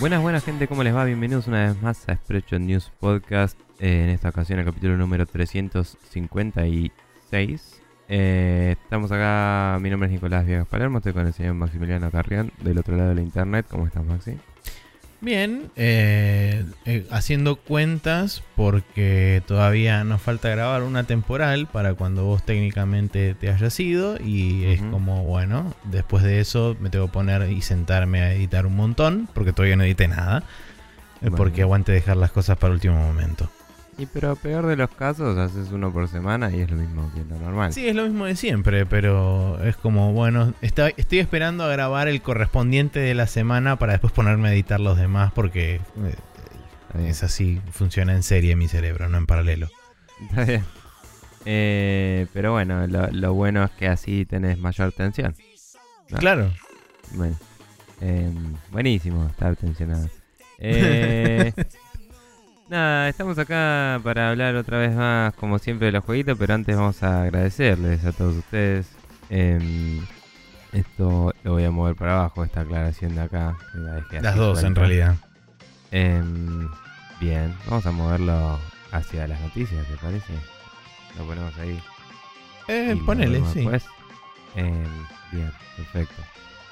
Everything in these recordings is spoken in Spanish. Buenas, buenas gente, ¿cómo les va? Bienvenidos una vez más a Esprecho News Podcast. En esta ocasión el capítulo número 356. Estamos acá, mi nombre es Nicolás Viegas Palermo, estoy con el señor Maximiliano Carrión del otro lado de la internet. ¿Cómo estás, Maxi? Bien, haciendo cuentas porque todavía nos falta grabar una temporal para cuando vos técnicamente te hayas ido. Y es como, bueno, después de eso me tengo que poner y sentarme a editar un montón porque todavía no edité nada. Bueno. Porque aguante dejar las cosas para el último momento. Y pero peor de los casos, haces uno por semana y es lo mismo que lo normal. Sí, es lo mismo de siempre, pero es como, bueno, estoy esperando a grabar el correspondiente de la semana para después ponerme a editar los demás porque es así, funciona en serie mi cerebro, no en paralelo. Está bien. Pero bueno, lo bueno es que así tenés mayor tensión, ¿no? Claro. Bueno, buenísimo estar tensionado. Nada, estamos acá para hablar otra vez más, como siempre, de los jueguitos, pero antes vamos a agradecerles a todos ustedes. Esto lo voy a mover para abajo, esta aclaración de acá. Las dos, en realidad. Bien, vamos a moverlo hacia las noticias, ¿te parece? Lo ponemos ahí. Ponele, sí. Bien, perfecto.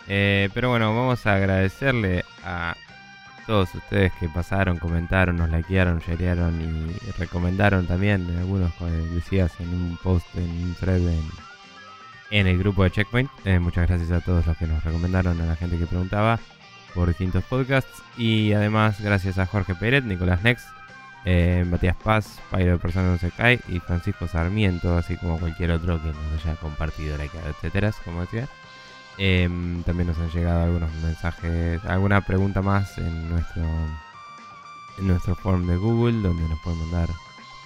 Pero bueno, vamos a agradecerle a todos ustedes que pasaron, comentaron, nos likearon, sharearon y recomendaron también. Algunos decías en un post, en un thread en el grupo de Checkpoint. Muchas gracias a todos los que nos recomendaron, a la gente que preguntaba por distintos podcasts. Y además gracias a Jorge Peret, Nicolás Nex, Matías Paz, Fireperson16K y Francisco Sarmiento, así como cualquier otro que nos haya compartido, likeado, etcétera, como decía. También nos han llegado algunos mensajes, alguna pregunta más en nuestro form de Google, donde nos pueden mandar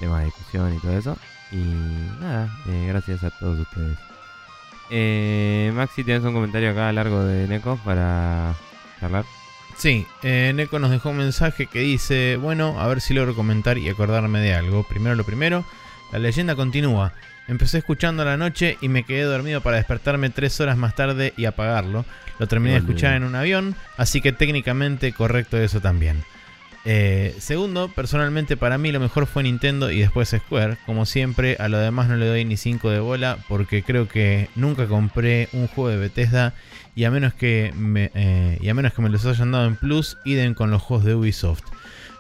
temas de discusión y todo eso. Y nada, gracias a todos ustedes. Maxi, ¿tienes un comentario acá largo de Neko para charlar? Sí, Neko nos dejó un mensaje que dice: bueno, a ver si logro comentar y acordarme de algo. Primero lo primero, la leyenda continúa. Empecé escuchando a la noche y me quedé dormido para despertarme 3 horas más tarde y apagarlo. Lo terminé de escuchar en un avión, así que técnicamente correcto eso también. Segundo, personalmente para mí lo mejor fue Nintendo y después Square. Como siempre, a lo demás no le doy ni 5 de bola porque creo que nunca compré un juego de Bethesda y a menos que me los hayan dado en Plus, iden con los juegos de Ubisoft.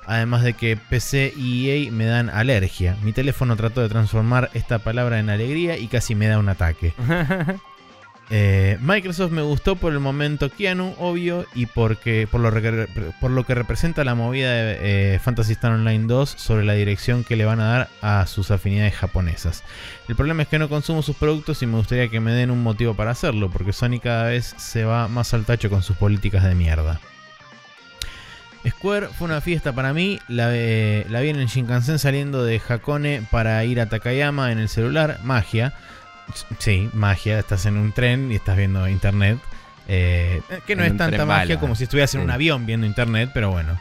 Además de que PC y EA me dan alergia. Mi teléfono trató de transformar esta palabra en alegría y casi me da un ataque. Microsoft me gustó por el momento Keanu, obvio, y porque por lo que representa la movida de Fantasy Star Online 2 sobre la dirección que le van a dar a sus afinidades japonesas. El problema es que no consumo sus productos y me gustaría que me den un motivo para hacerlo, porque Sony cada vez se va más al tacho con sus políticas de mierda. Square fue una fiesta para mí, la vi en el Shinkansen saliendo de Hakone para ir a Takayama en el celular, magia. Sí, magia, estás en un tren y estás viendo internet, que no es tanta magia como si estuvieras en un avión viendo internet, pero bueno.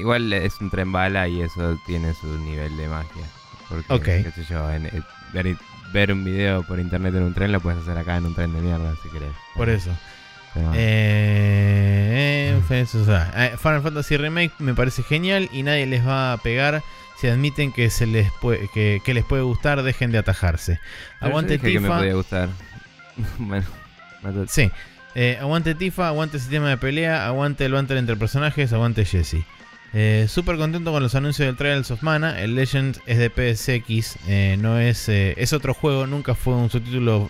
Igual es un tren bala y eso tiene su nivel de magia, porque qué sé yo, ver un video por internet en un tren lo puedes hacer acá en un tren de mierda si querés. Por eso. No. Final Fantasy Remake me parece genial y nadie les va a pegar. Si admiten que les puede gustar, dejen de atajarse. Pero aguante Tifa. Que me podía gustar. Bueno, sí. Aguante Tifa, aguante sistema de pelea, aguante el banter entre personajes, aguante Jessie. Súper contento con los anuncios del Trials of Mana. El Legend es de PSX, es otro juego, nunca fue un título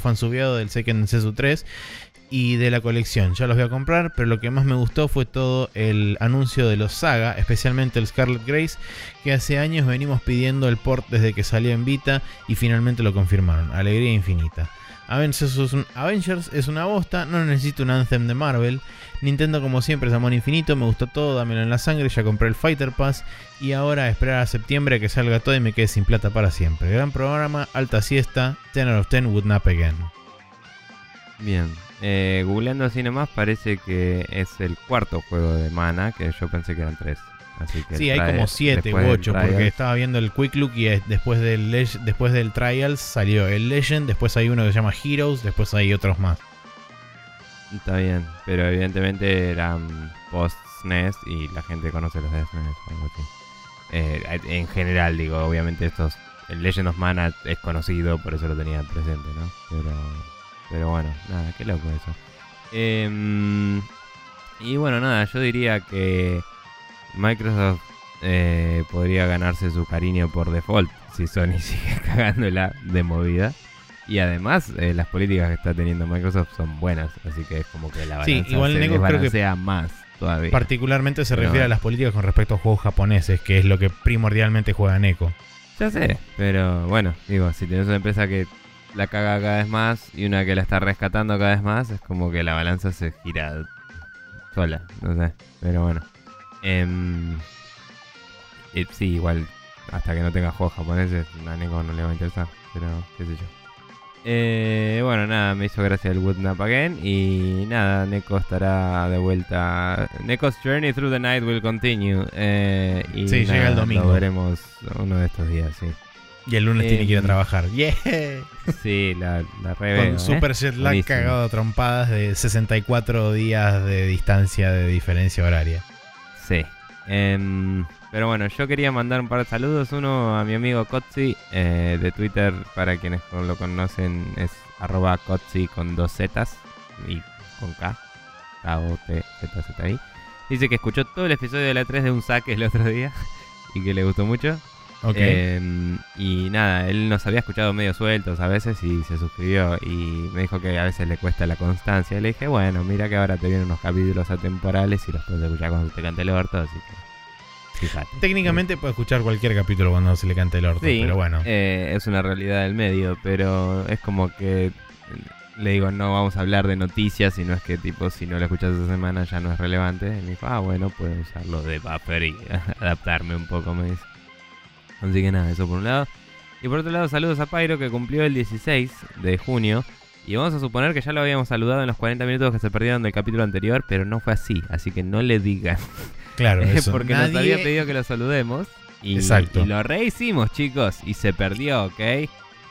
fansubiado del Seiken Densetsu 3 y de la colección. Ya los voy a comprar, pero lo que más me gustó fue todo el anuncio de los Saga, especialmente el Scarlet Grace, que hace años venimos pidiendo el port desde que salió en Vita y finalmente lo confirmaron. Alegría infinita. Avengers es una bosta, no necesito un Anthem de Marvel. Nintendo como siempre es amor infinito, me gustó todo, dámelo en la sangre, ya compré el Fighter Pass y ahora a esperar a septiembre a que salga todo y me quede sin plata para siempre. Gran programa, alta siesta, 10 out of 10 would nap again. Bien, googleando así nomás parece que es el cuarto juego de Mana, que yo pensé que eran 3. Así que sí, hay como 7 u 8, porque estaba viendo el Quick Look y después del Trials salió el Legend, después hay uno que se llama Heroes, después hay otros más. Está bien, pero evidentemente eran post-SNES y la gente conoce los de SNES o algo así. En general, digo, obviamente estos... El Legend of Mana es conocido, por eso lo tenía presente, ¿no? Pero bueno, nada, qué loco eso. Y bueno, nada, yo diría que Microsoft podría ganarse su cariño por default si Sony sigue cagándola de movida. Y además, las políticas que está teniendo Microsoft son buenas, así que es como que la balanza se desbalancea más todavía. Particularmente se refiere a las políticas con respecto a juegos japoneses, que es lo que primordialmente juega Neko. Ya sé, pero bueno, digo, si tenés una empresa que la caga cada vez más y una que la está rescatando cada vez más, es como que la balanza se gira sola, no sé, pero bueno. Sí, igual, hasta que no tenga juegos japoneses, a Neko no le va a interesar, pero qué sé yo. Bueno, nada, me hizo gracia el Woodnap again. Y nada, Neko estará de vuelta. Neko's Journey Through the Night will continue. Y sí, nada, llega el domingo. Lo veremos uno de estos días, sí. Y el lunes tiene que ir a trabajar. ¡Yeah! Sí, la reveo. Con super jet lag cagado a trompadas de 64 días de distancia de diferencia horaria. Sí. Pero bueno, yo quería mandar un par de saludos. Uno a mi amigo Kotsi de Twitter, para quienes no lo conocen, es @Kotsi con 2 zetas y con K. KOTZZI. Dice que escuchó todo el episodio de la 3 de un saque el otro día y que le gustó mucho. Okay. Y nada, él nos había escuchado medio sueltos a veces y se suscribió y me dijo que a veces le cuesta la constancia. Y le dije, bueno, mira que ahora te vienen unos capítulos atemporales y los puedes escuchar cuando te cante el orto, así que fíjate. Técnicamente puedes escuchar cualquier capítulo cuando se le cante el orto, sí, pero bueno. Es una realidad del medio, pero es como que le digo, no vamos a hablar de noticias, sino es que tipo, si no lo escuchas esa semana ya no es relevante. Y me dijo, ah, bueno, puedo usarlo de buffer y adaptarme un poco, me dice. Así que nada, eso por un lado. Y por otro lado, saludos a Pyro, que cumplió el 16 de junio. Y vamos a suponer que ya lo habíamos saludado en los 40 minutos que se perdieron del capítulo anterior, pero no fue así, así que no le digan. Claro, eso. Porque nadie... nos había pedido que lo saludemos. Y, exacto, y lo rehicimos, chicos, y se perdió, ¿ok?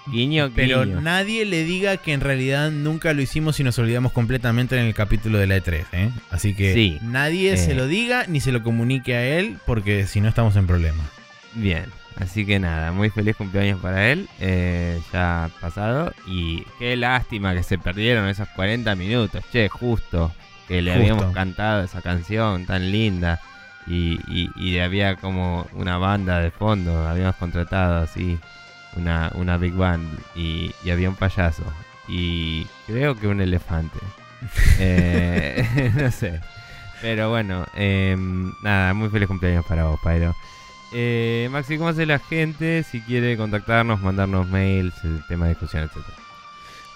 Guiño, guiño. Pero nadie le diga que en realidad nunca lo hicimos y nos olvidamos completamente en el capítulo de la E3, ¿eh? Así que sí, nadie se lo diga ni se lo comunique a él, porque si no estamos en problemas. Bien. Así que nada, muy feliz cumpleaños para él, ya pasado. Y qué lástima que se perdieron esos 40 minutos, che, justo que le habíamos cantado esa canción tan linda. Y había como una banda de fondo, habíamos contratado así, una big band, y había un payaso, y creo que un elefante. No sé, pero bueno, nada, muy feliz cumpleaños para vos, Pyro. Maxi, ¿cómo hace la gente si quiere contactarnos, mandarnos mails, el tema de discusión, etcétera?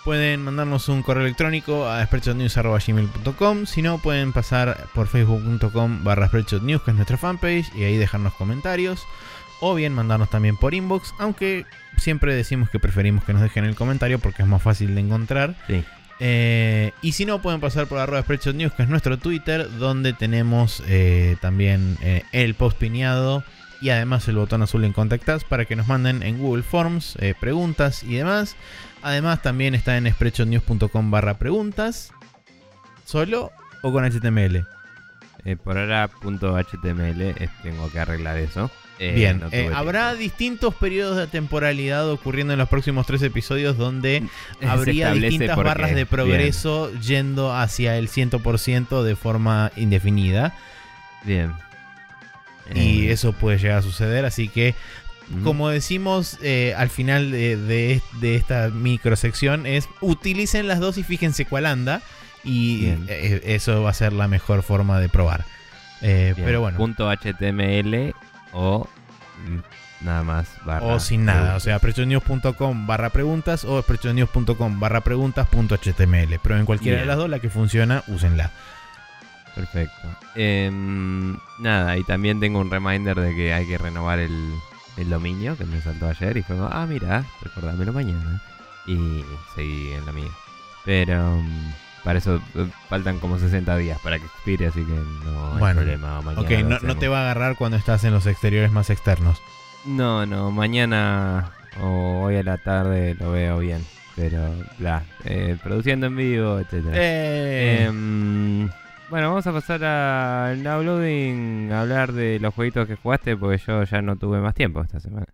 Pueden mandarnos un correo electrónico a sprechonews@gmail.com. Si no, pueden pasar por facebook.com/sprechonews, que es nuestra fanpage, y ahí dejarnos comentarios. O bien mandarnos también por inbox, aunque siempre decimos que preferimos que nos dejen el comentario porque es más fácil de encontrar. Sí. Y si no, pueden pasar por @sprechonews, que es nuestro Twitter, donde tenemos también el post piñado y además el botón azul en Contact Us para que nos manden en Google Forms preguntas y demás. Además también está en sprechonews.com/preguntas. ¿Solo o con HTML? Por ahora .html, tengo que arreglar eso. Bien, no habrá distintos periodos de temporalidad ocurriendo en los próximos 3 episodios donde habría distintas barras de progreso yendo hacia el 100% de forma indefinida. Bien. Y eso puede llegar a suceder, así que como decimos al final de esta microsección, es utilicen las dos y fíjense cuál anda, y eso va a ser la mejor forma de probar. Pero bueno, .html o nada más barra, o sin nada, o sea, sprechonews.com/preguntas o sprechonews.com/preguntas.html, pero en cualquiera de las dos, la que funciona, úsenla. Perfecto. Nada, y también tengo un reminder de que hay que renovar el dominio, que me saltó ayer y fue como, ah, mira, recordámelo mañana. Y seguí en la mía. Pero para eso faltan como 60 días para que expire, así que no hay problema. Mañana no te va a agarrar cuando estás en los exteriores más externos. No, mañana o hoy a la tarde lo veo bien. Pero, bla, produciendo en vivo, etc. Bueno, vamos a pasar al Now Loading, a hablar de los jueguitos que jugaste, porque yo ya no tuve más tiempo esta semana.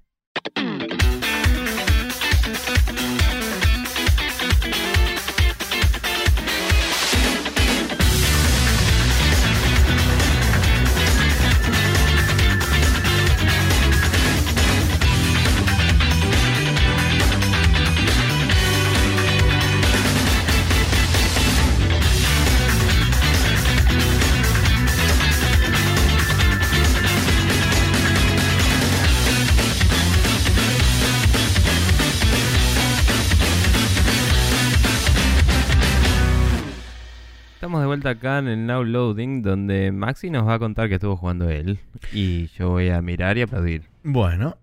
Estamos de vuelta acá en el Now Loading, donde Maxi nos va a contar que estuvo jugando él. Y yo voy a mirar y aplaudir. Bueno,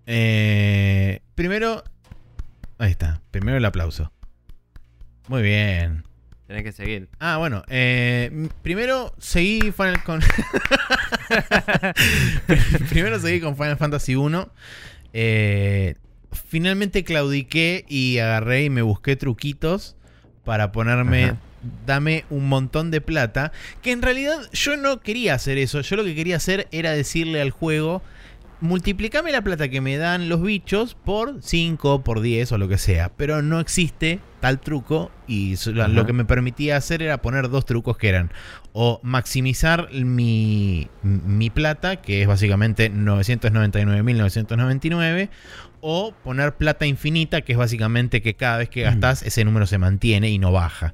primero... Ahí está, primero el aplauso. Muy bien. Tenés que seguir. Ah, bueno, primero seguí con... primero seguí con Final Fantasy 1. Finalmente claudiqué y agarré y me busqué truquitos para ponerme... Ajá. Dame un montón de plata. Que en realidad yo no quería hacer eso. Yo lo que quería hacer era decirle al juego: multiplícame la plata que me dan los bichos por 5, por 10 o lo que sea. Pero no existe tal truco. Y lo que me permitía hacer era poner dos trucos que eran: o maximizar mi plata, que es básicamente 999.999, o poner plata infinita, que es básicamente que cada vez que gastás ese número se mantiene y no baja.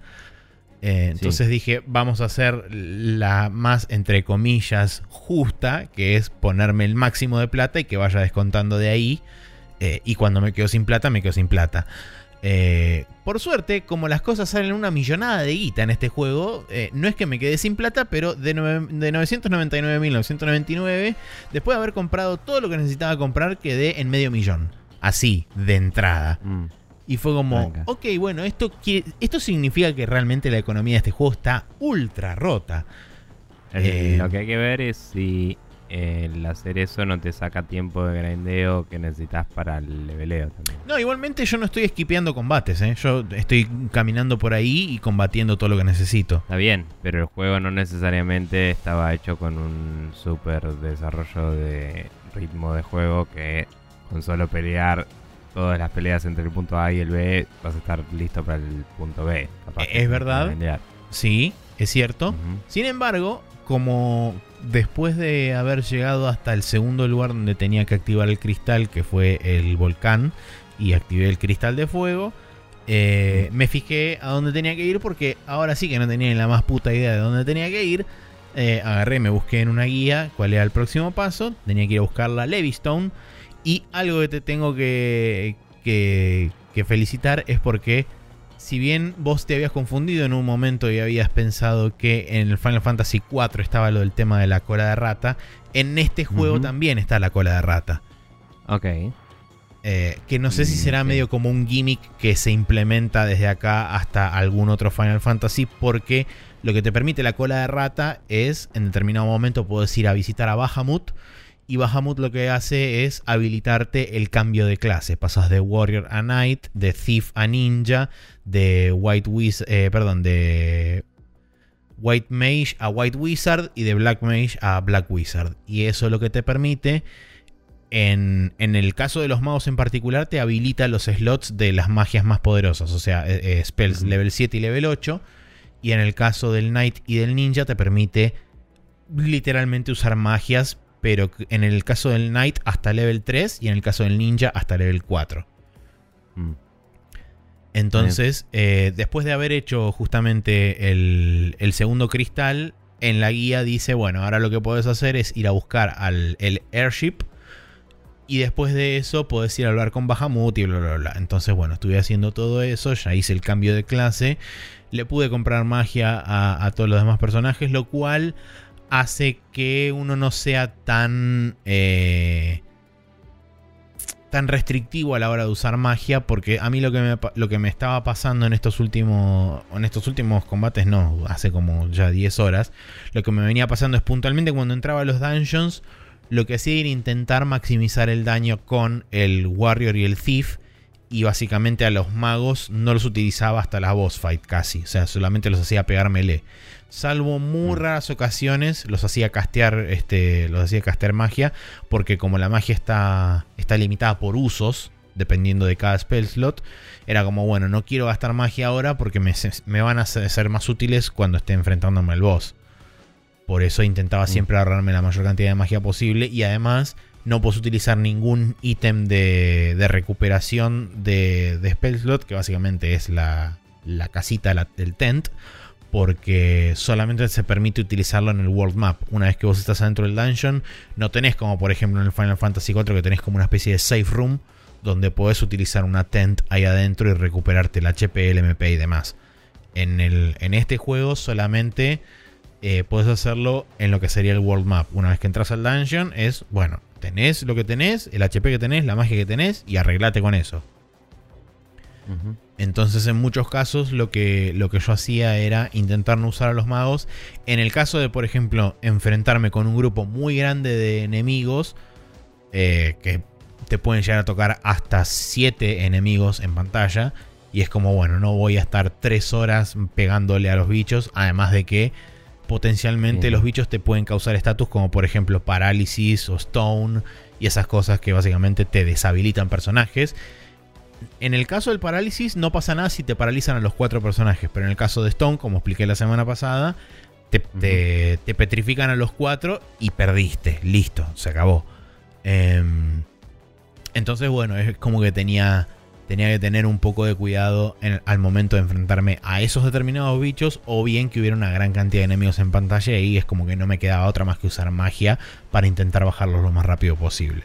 Entonces dije, vamos a hacer la más, entre comillas, justa, que es ponerme el máximo de plata y que vaya descontando de ahí. Y cuando me quedo sin plata, me quedo sin plata. Por suerte, como las cosas salen una millonada de guita en este juego, no es que me quedé sin plata, pero de 999.999, después de haber comprado todo lo que necesitaba comprar, quedé en medio millón. Así, de entrada. Y fue como, venga. Ok, bueno, esto significa que realmente la economía de este juego está ultra rota. Lo que hay que ver es si el hacer eso no te saca tiempo de grindeo que necesitas para el leveleo también. No, igualmente yo no estoy esquipeando combates, yo estoy caminando por ahí y combatiendo todo lo que necesito. Está bien, pero el juego no necesariamente estaba hecho con un super desarrollo de ritmo de juego que con solo pelear... Todas las peleas entre el punto A y el B vas a estar listo para el punto B. Capaz es verdad. Sí, es cierto. Sin embargo, como después de haber llegado hasta el segundo lugar donde tenía que activar el cristal, que fue el volcán, y activé el cristal de fuego, me fijé a dónde tenía que ir, porque ahora sí que no tenía ni la más puta idea de dónde tenía que ir. Agarré, me busqué en una guía cuál era el próximo paso. Tenía que ir a buscar la Levystone. Y algo que te tengo que felicitar es porque, si bien vos te habías confundido en un momento y habías pensado que en el Final Fantasy 4 estaba lo del tema de la cola de rata, en este juego también está la cola de rata. Ok. Que no sé si será medio como un gimmick que se implementa desde acá hasta algún otro Final Fantasy, porque lo que te permite la cola de rata es, en determinado momento, podés ir a visitar a Bahamut. Y Bahamut lo que hace es habilitarte el cambio de clase. Pasas de Warrior a Knight, de Thief a Ninja, de White Mage a White Wizard y de Black Mage a Black Wizard. Y eso es lo que te permite, en el caso de los magos en particular, te habilita los slots de las magias más poderosas. O sea, spells level 7 y level 8. Y en el caso del Knight y del Ninja te permite literalmente usar magias, pero en el caso del Knight hasta level 3 y en el caso del Ninja hasta level 4. Entonces, después de haber hecho justamente el segundo cristal, en la guía dice, bueno, ahora lo que podés hacer es ir a buscar el airship, y después de eso podés ir a hablar con Bahamut y bla, bla, bla. Entonces, bueno, estuve haciendo todo eso, ya hice el cambio de clase, le pude comprar magia a todos los demás personajes, lo cual... hace que uno no sea tan restrictivo a la hora de usar magia. Porque a mí lo que me estaba pasando en estos últimos combates, no, hace como ya 10 horas. Lo que me venía pasando es, puntualmente cuando entraba a los dungeons, lo que hacía era intentar maximizar el daño con el Warrior y el Thief. y básicamente a los magos no los utilizaba hasta la boss fight casi. O sea, solamente los hacía pegar melee. Salvo muy raras ocasiones los hacía castear, magia, porque como la magia está limitada por usos, dependiendo de cada spell slot, era como, bueno, no quiero gastar magia ahora porque me van a ser más útiles cuando esté enfrentándome al boss. Por eso intentaba siempre ahorrarme la mayor cantidad de magia posible. Y además no puedes utilizar ningún ítem de recuperación de spell slot, que básicamente es la casita, el tent, porque solamente se permite utilizarlo en el world map. Una vez que vos estás adentro del dungeon, no tenés como por ejemplo en el Final Fantasy 4, que tenés como una especie de safe room donde podés utilizar una tent ahí adentro y recuperarte el HP, el MP y demás. En este juego solamente podés hacerlo en lo que sería el world map. Una vez que entras al dungeon es, bueno, tenés lo que tenés, el HP que tenés, la magia que tenés, y arreglate con eso. Uh-huh. Entonces en muchos casos lo que yo hacía era intentar no usar a los magos. En el caso de, por ejemplo, enfrentarme con un grupo muy grande de enemigos, que te pueden llegar a tocar hasta 7 enemigos en pantalla, y es como, bueno, no voy a estar 3 horas pegándole a los bichos, además de que potencialmente los bichos te pueden causar estatus como por ejemplo parálisis o stone y esas cosas que básicamente te deshabilitan personajes. En el caso del parálisis no pasa nada si te paralizan a los 4 personajes, pero en el caso de stone, como expliqué la semana pasada, te petrifican a los 4 y perdiste, listo, se acabó. Entonces, bueno, es como que tenía que tener un poco de cuidado al momento de enfrentarme a esos determinados bichos, o bien que hubiera una gran cantidad de enemigos en pantalla, y es como que no me quedaba otra más que usar magia para intentar bajarlos lo más rápido posible.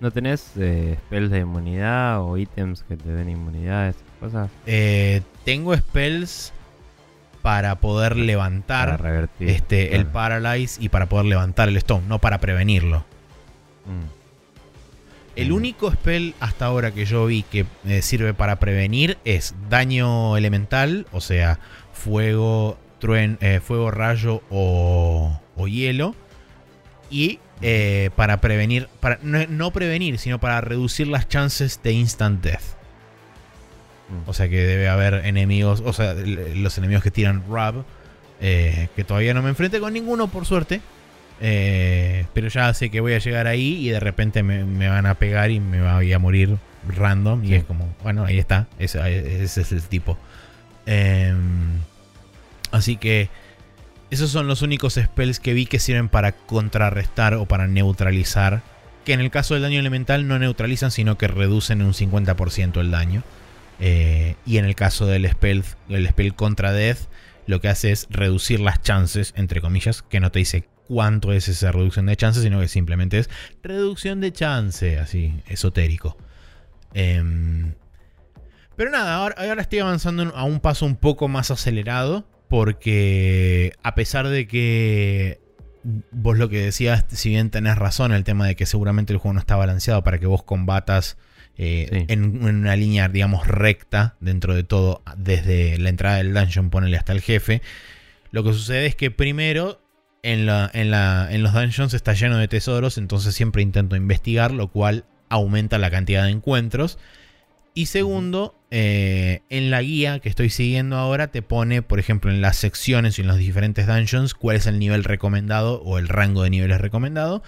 ¿No tenés spells de inmunidad o ítems que te den inmunidad, esas cosas? Tengo spells para poder levantar, para revertir, claro, el Paralyze, y para poder levantar el Stone, no para prevenirlo. El único spell hasta ahora que yo vi que sirve para prevenir es daño elemental, o sea, fuego, rayo o hielo. Y para prevenir, no prevenir, sino para reducir las chances de instant death. O sea que debe haber enemigos, o sea, los enemigos que tiran Rub, que todavía no me enfrenté con ninguno, por suerte. Pero ya sé que voy a llegar ahí y de repente me van a pegar y me voy a morir random. Y es como, bueno, ahí está, ese es el tipo. Así que esos son los únicos spells que vi que sirven para contrarrestar o para neutralizar, que en el caso del daño elemental no neutralizan, sino que reducen un 50% el daño, y en el caso del spell contra death, lo que hace es reducir las chances, entre comillas, que no te dice cuánto es esa reducción de chance, sino que simplemente es reducción de chance, así, esotérico. Pero nada, ahora estoy avanzando a un paso un poco más acelerado, porque a pesar de que vos lo que decías, si bien tenés razón, el tema de que seguramente el juego no está balanceado para que vos combatas en una línea, digamos, recta dentro de todo, desde la entrada del dungeon, ponele, hasta el jefe, lo que sucede es que primero en los dungeons está lleno de tesoros, entonces siempre intento investigar, lo cual aumenta la cantidad de encuentros. Y segundo, en la guía que estoy siguiendo ahora te pone, por ejemplo, en las secciones y en los diferentes dungeons, cuál es el nivel recomendado o el rango de niveles recomendado.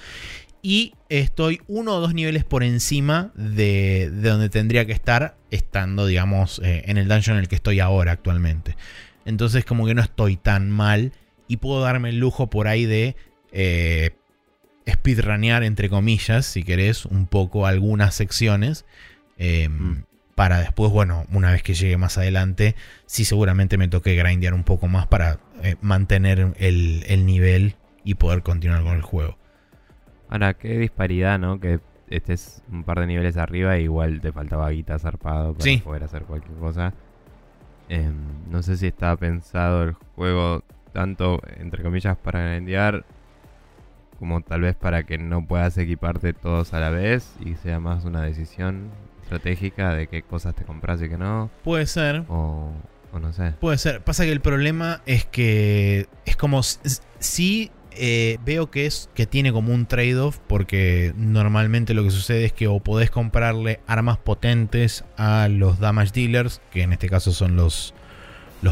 Y estoy 1 o 2 niveles por encima de donde tendría que estar, estando, digamos, en el dungeon en el que estoy ahora actualmente. Entonces como que no estoy tan mal y puedo darme el lujo por ahí de speedrunear, entre comillas, si querés, un poco algunas secciones. Para después, bueno, una vez que llegue más adelante, sí, seguramente me toque grindear un poco más para mantener el nivel y poder continuar con el juego. Ahora, qué disparidad, ¿no? Que estés un par de niveles arriba e igual te faltaba guita zarpado para poder hacer cualquier cosa. No sé si está pensado el juego tanto, entre comillas, para grindear, como tal vez para que no puedas equiparte todos a la vez y sea más una decisión estratégica de qué cosas te compras y qué no. Puede ser. O no sé. Puede ser. Pasa que el problema es que es como si veo que tiene como un trade-off, porque normalmente lo que sucede es que o podés comprarle armas potentes a los damage dealers, que en este caso son los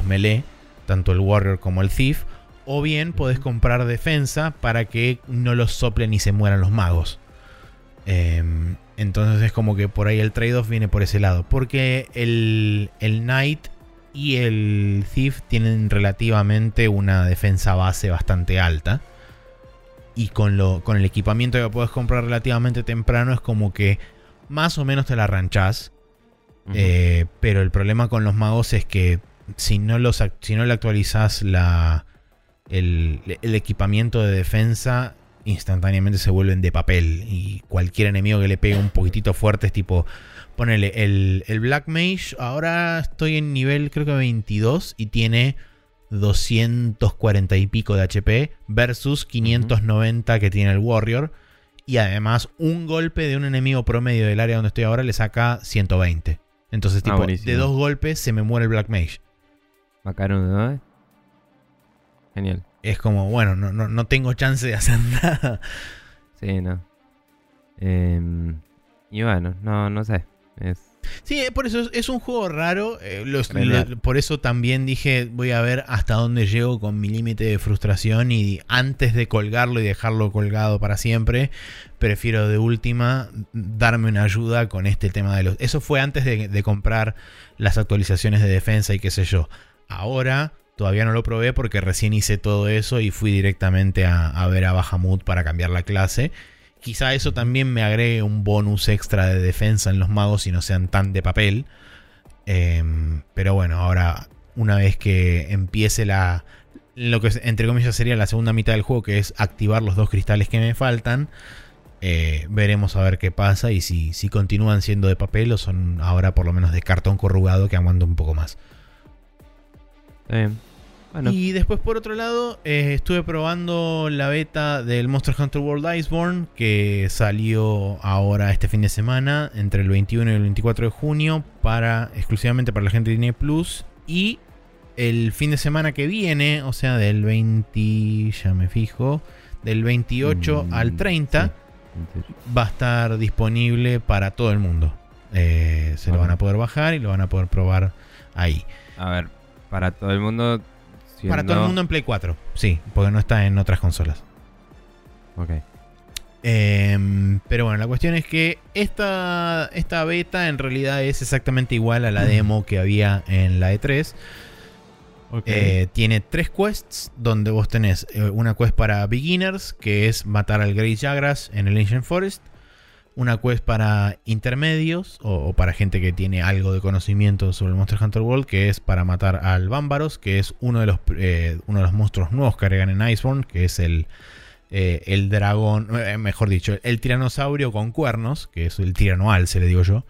melee, tanto el warrior como el thief, o bien podés comprar defensa para que no los soplen y se mueran los magos. Entonces es como que por ahí el trade-off viene por ese lado, porque el knight y el thief tienen relativamente una defensa base bastante alta, y con el equipamiento que puedes comprar relativamente temprano es como que más o menos te la ranchás. Uh-huh. Pero el problema con los magos es que si no le actualizás el equipamiento de defensa, instantáneamente se vuelven de papel, y cualquier enemigo que le pegue un poquitito fuerte es tipo, ponele el Black Mage, ahora estoy en nivel creo que 22 y tiene 240 y pico de HP versus 590 que tiene el Warrior, y además un golpe de un enemigo promedio del área donde estoy ahora le saca 120, entonces tipo, de dos golpes se me muere el Black Mage. Bacano, ¿eh? Genial. Es como, bueno, no tengo chance de hacer nada. Sí, no. Y bueno, no sé. Sí, por eso es un juego raro. Por eso también dije, voy a ver hasta dónde llego con mi límite de frustración, y antes de colgarlo y dejarlo colgado para siempre, prefiero de última darme una ayuda con este tema de los... Eso fue antes de comprar las actualizaciones de defensa y qué sé yo. Ahora... todavía no lo probé porque recién hice todo eso y fui directamente a ver a Bahamut para cambiar la clase. Quizá eso también me agregue un bonus extra de defensa en los magos y no sean tan de papel. Pero bueno, ahora una vez que empiece lo que entre comillas sería la segunda mitad del juego, que es activar los dos cristales que me faltan, veremos a ver qué pasa y si continúan siendo de papel o son ahora por lo menos de cartón corrugado que aguanto un poco más. Bueno. Y después por otro lado estuve probando la beta del Monster Hunter World Iceborne, que salió ahora este fin de semana entre el 21 y el 24 de junio exclusivamente para la gente de Disney Plus, y el fin de semana que viene, o sea del 20, ya me fijo, del 28 al 30, sí, 28. Va a estar disponible para todo el mundo. Se lo van a poder bajar y lo van a poder probar ahí. A ver, para todo el mundo... siendo... para todo el mundo en Play 4, sí, porque no está en otras consolas. Ok. Pero bueno, la cuestión es que esta beta en realidad es exactamente igual a la demo que había en la E3. Okay. Tiene 3 quests, donde vos tenés una quest para beginners, que es matar al Grey Jagras en el Ancient Forest. Una quest para intermedios o para gente que tiene algo de conocimiento sobre el Monster Hunter World, que es para matar al Bámbaros, que es uno de los monstruos nuevos que agregan en Iceborne, que es el dragón, mejor dicho, el tiranosaurio con cuernos, que es el tiranoal, se le digo yo.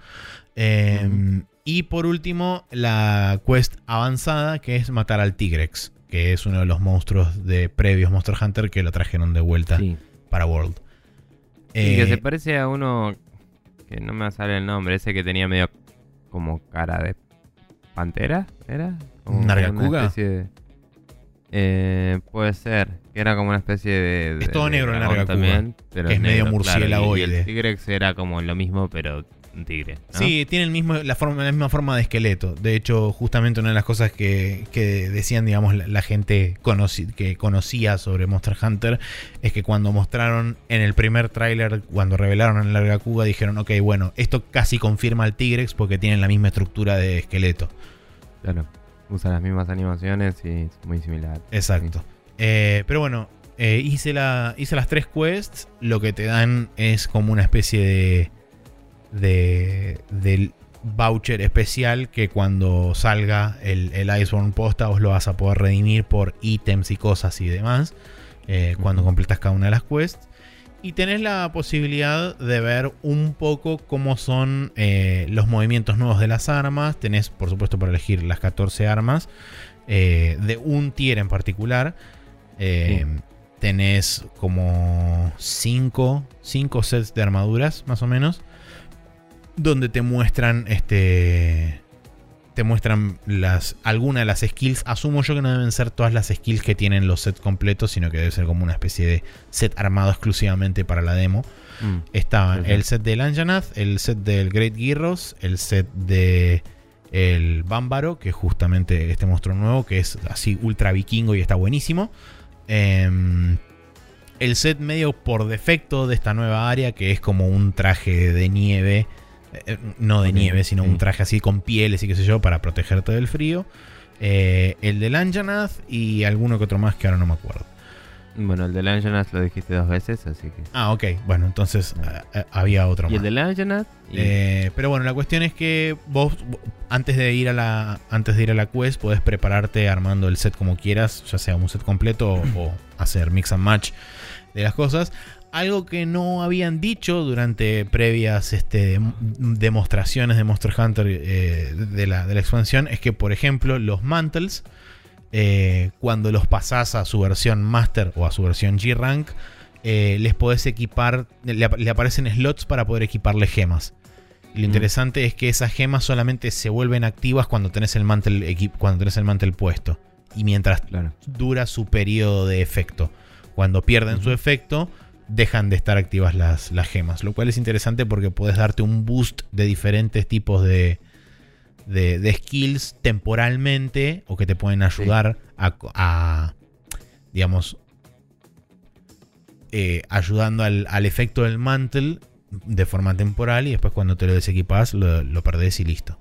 Y por último, la quest avanzada, que es matar al Tigrex, que es uno de los monstruos de previos Monster Hunter que lo trajeron de vuelta para World. Y que se parece a uno que no me sale el nombre, ese que tenía medio como cara de pantera, ¿era? Como ¿Nargacuga? De, puede ser, que era como una especie de... es todo negro el Nargacuga, también, pero que es negro, medio murciélagoide. Claro, y el Tigrex era como lo mismo, pero un tigre, ¿no? Sí, tiene la misma forma de esqueleto. De hecho, justamente una de las cosas que decían, digamos, la gente que conocía sobre Monster Hunter, es que cuando mostraron en el primer tráiler, cuando revelaron en Nargacuga, dijeron, ok, bueno, esto casi confirma al Tigrex porque tienen la misma estructura de esqueleto. Claro, usan las mismas animaciones y es muy similar. Exacto. Sí. Pero bueno, hice las 3 quests. Lo que te dan es como una especie del voucher especial, que cuando salga el Iceborne posta vos lo vas a poder redimir por ítems y cosas y demás, cuando completas cada una de las quests, y tenés la posibilidad de ver un poco cómo son los movimientos nuevos de las armas. Tenés por supuesto para elegir las 14 armas de un tier en particular. Tenés como 5 sets de armaduras más o menos, donde te muestran te muestran alguna de las skills. Asumo yo que no deben ser todas las skills que tienen los sets completos, sino que debe ser como una especie de set armado exclusivamente para la demo. Estaban el set del Anjanath, el set del Great Gyros, el set de el Bámbaro, que es justamente este monstruo nuevo, que es así ultra vikingo y está buenísimo. El set medio por defecto de esta nueva área, que es como un traje de nieve. No de nieve, sino un traje así con pieles y qué sé yo, para protegerte del frío. El del Anjanath y alguno que otro más que ahora no me acuerdo. Bueno, el del Anjanath lo dijiste dos veces, así que... Ah, ok. Bueno, entonces había otro más. ¿Y el del Anjanath? Pero bueno, la cuestión es que vos, antes de ir a la quest, podés prepararte armando el set como quieras, ya sea un set completo o hacer mix and match de las cosas. Algo que no habían dicho durante previas demostraciones de Monster Hunter de la expansión es que, por ejemplo, los mantles, cuando los pasás a su versión Master o a su versión G-Rank, les podés equipar, le aparecen slots para poder equiparle gemas. Y lo interesante es que esas gemas solamente se vuelven activas cuando tenés el mantle, puesto. Y mientras dura su periodo de efecto. Cuando pierden su efecto, dejan de estar activas las gemas, lo cual es interesante porque podés darte un boost de diferentes tipos de skills temporalmente, o que te pueden ayudar a digamos, ayudando al efecto del mantle de forma temporal, y después cuando te lo desequipás lo perdés y listo.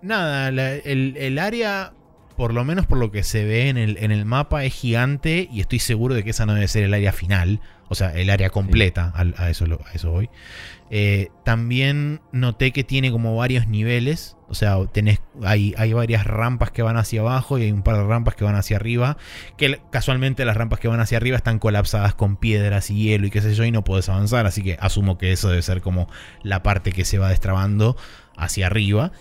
Nada, el área, por lo menos por lo que se ve en el mapa, es gigante, y estoy seguro de que esa no debe ser el área final, o sea, el área completa. A eso voy. También noté que tiene como varios niveles, o sea, hay varias rampas que van hacia abajo y hay un par de rampas que van hacia arriba, que casualmente las rampas que van hacia arriba están colapsadas con piedras y hielo y qué sé yo, y no podés avanzar, así que asumo que eso debe ser como la parte que se va destrabando hacia arriba.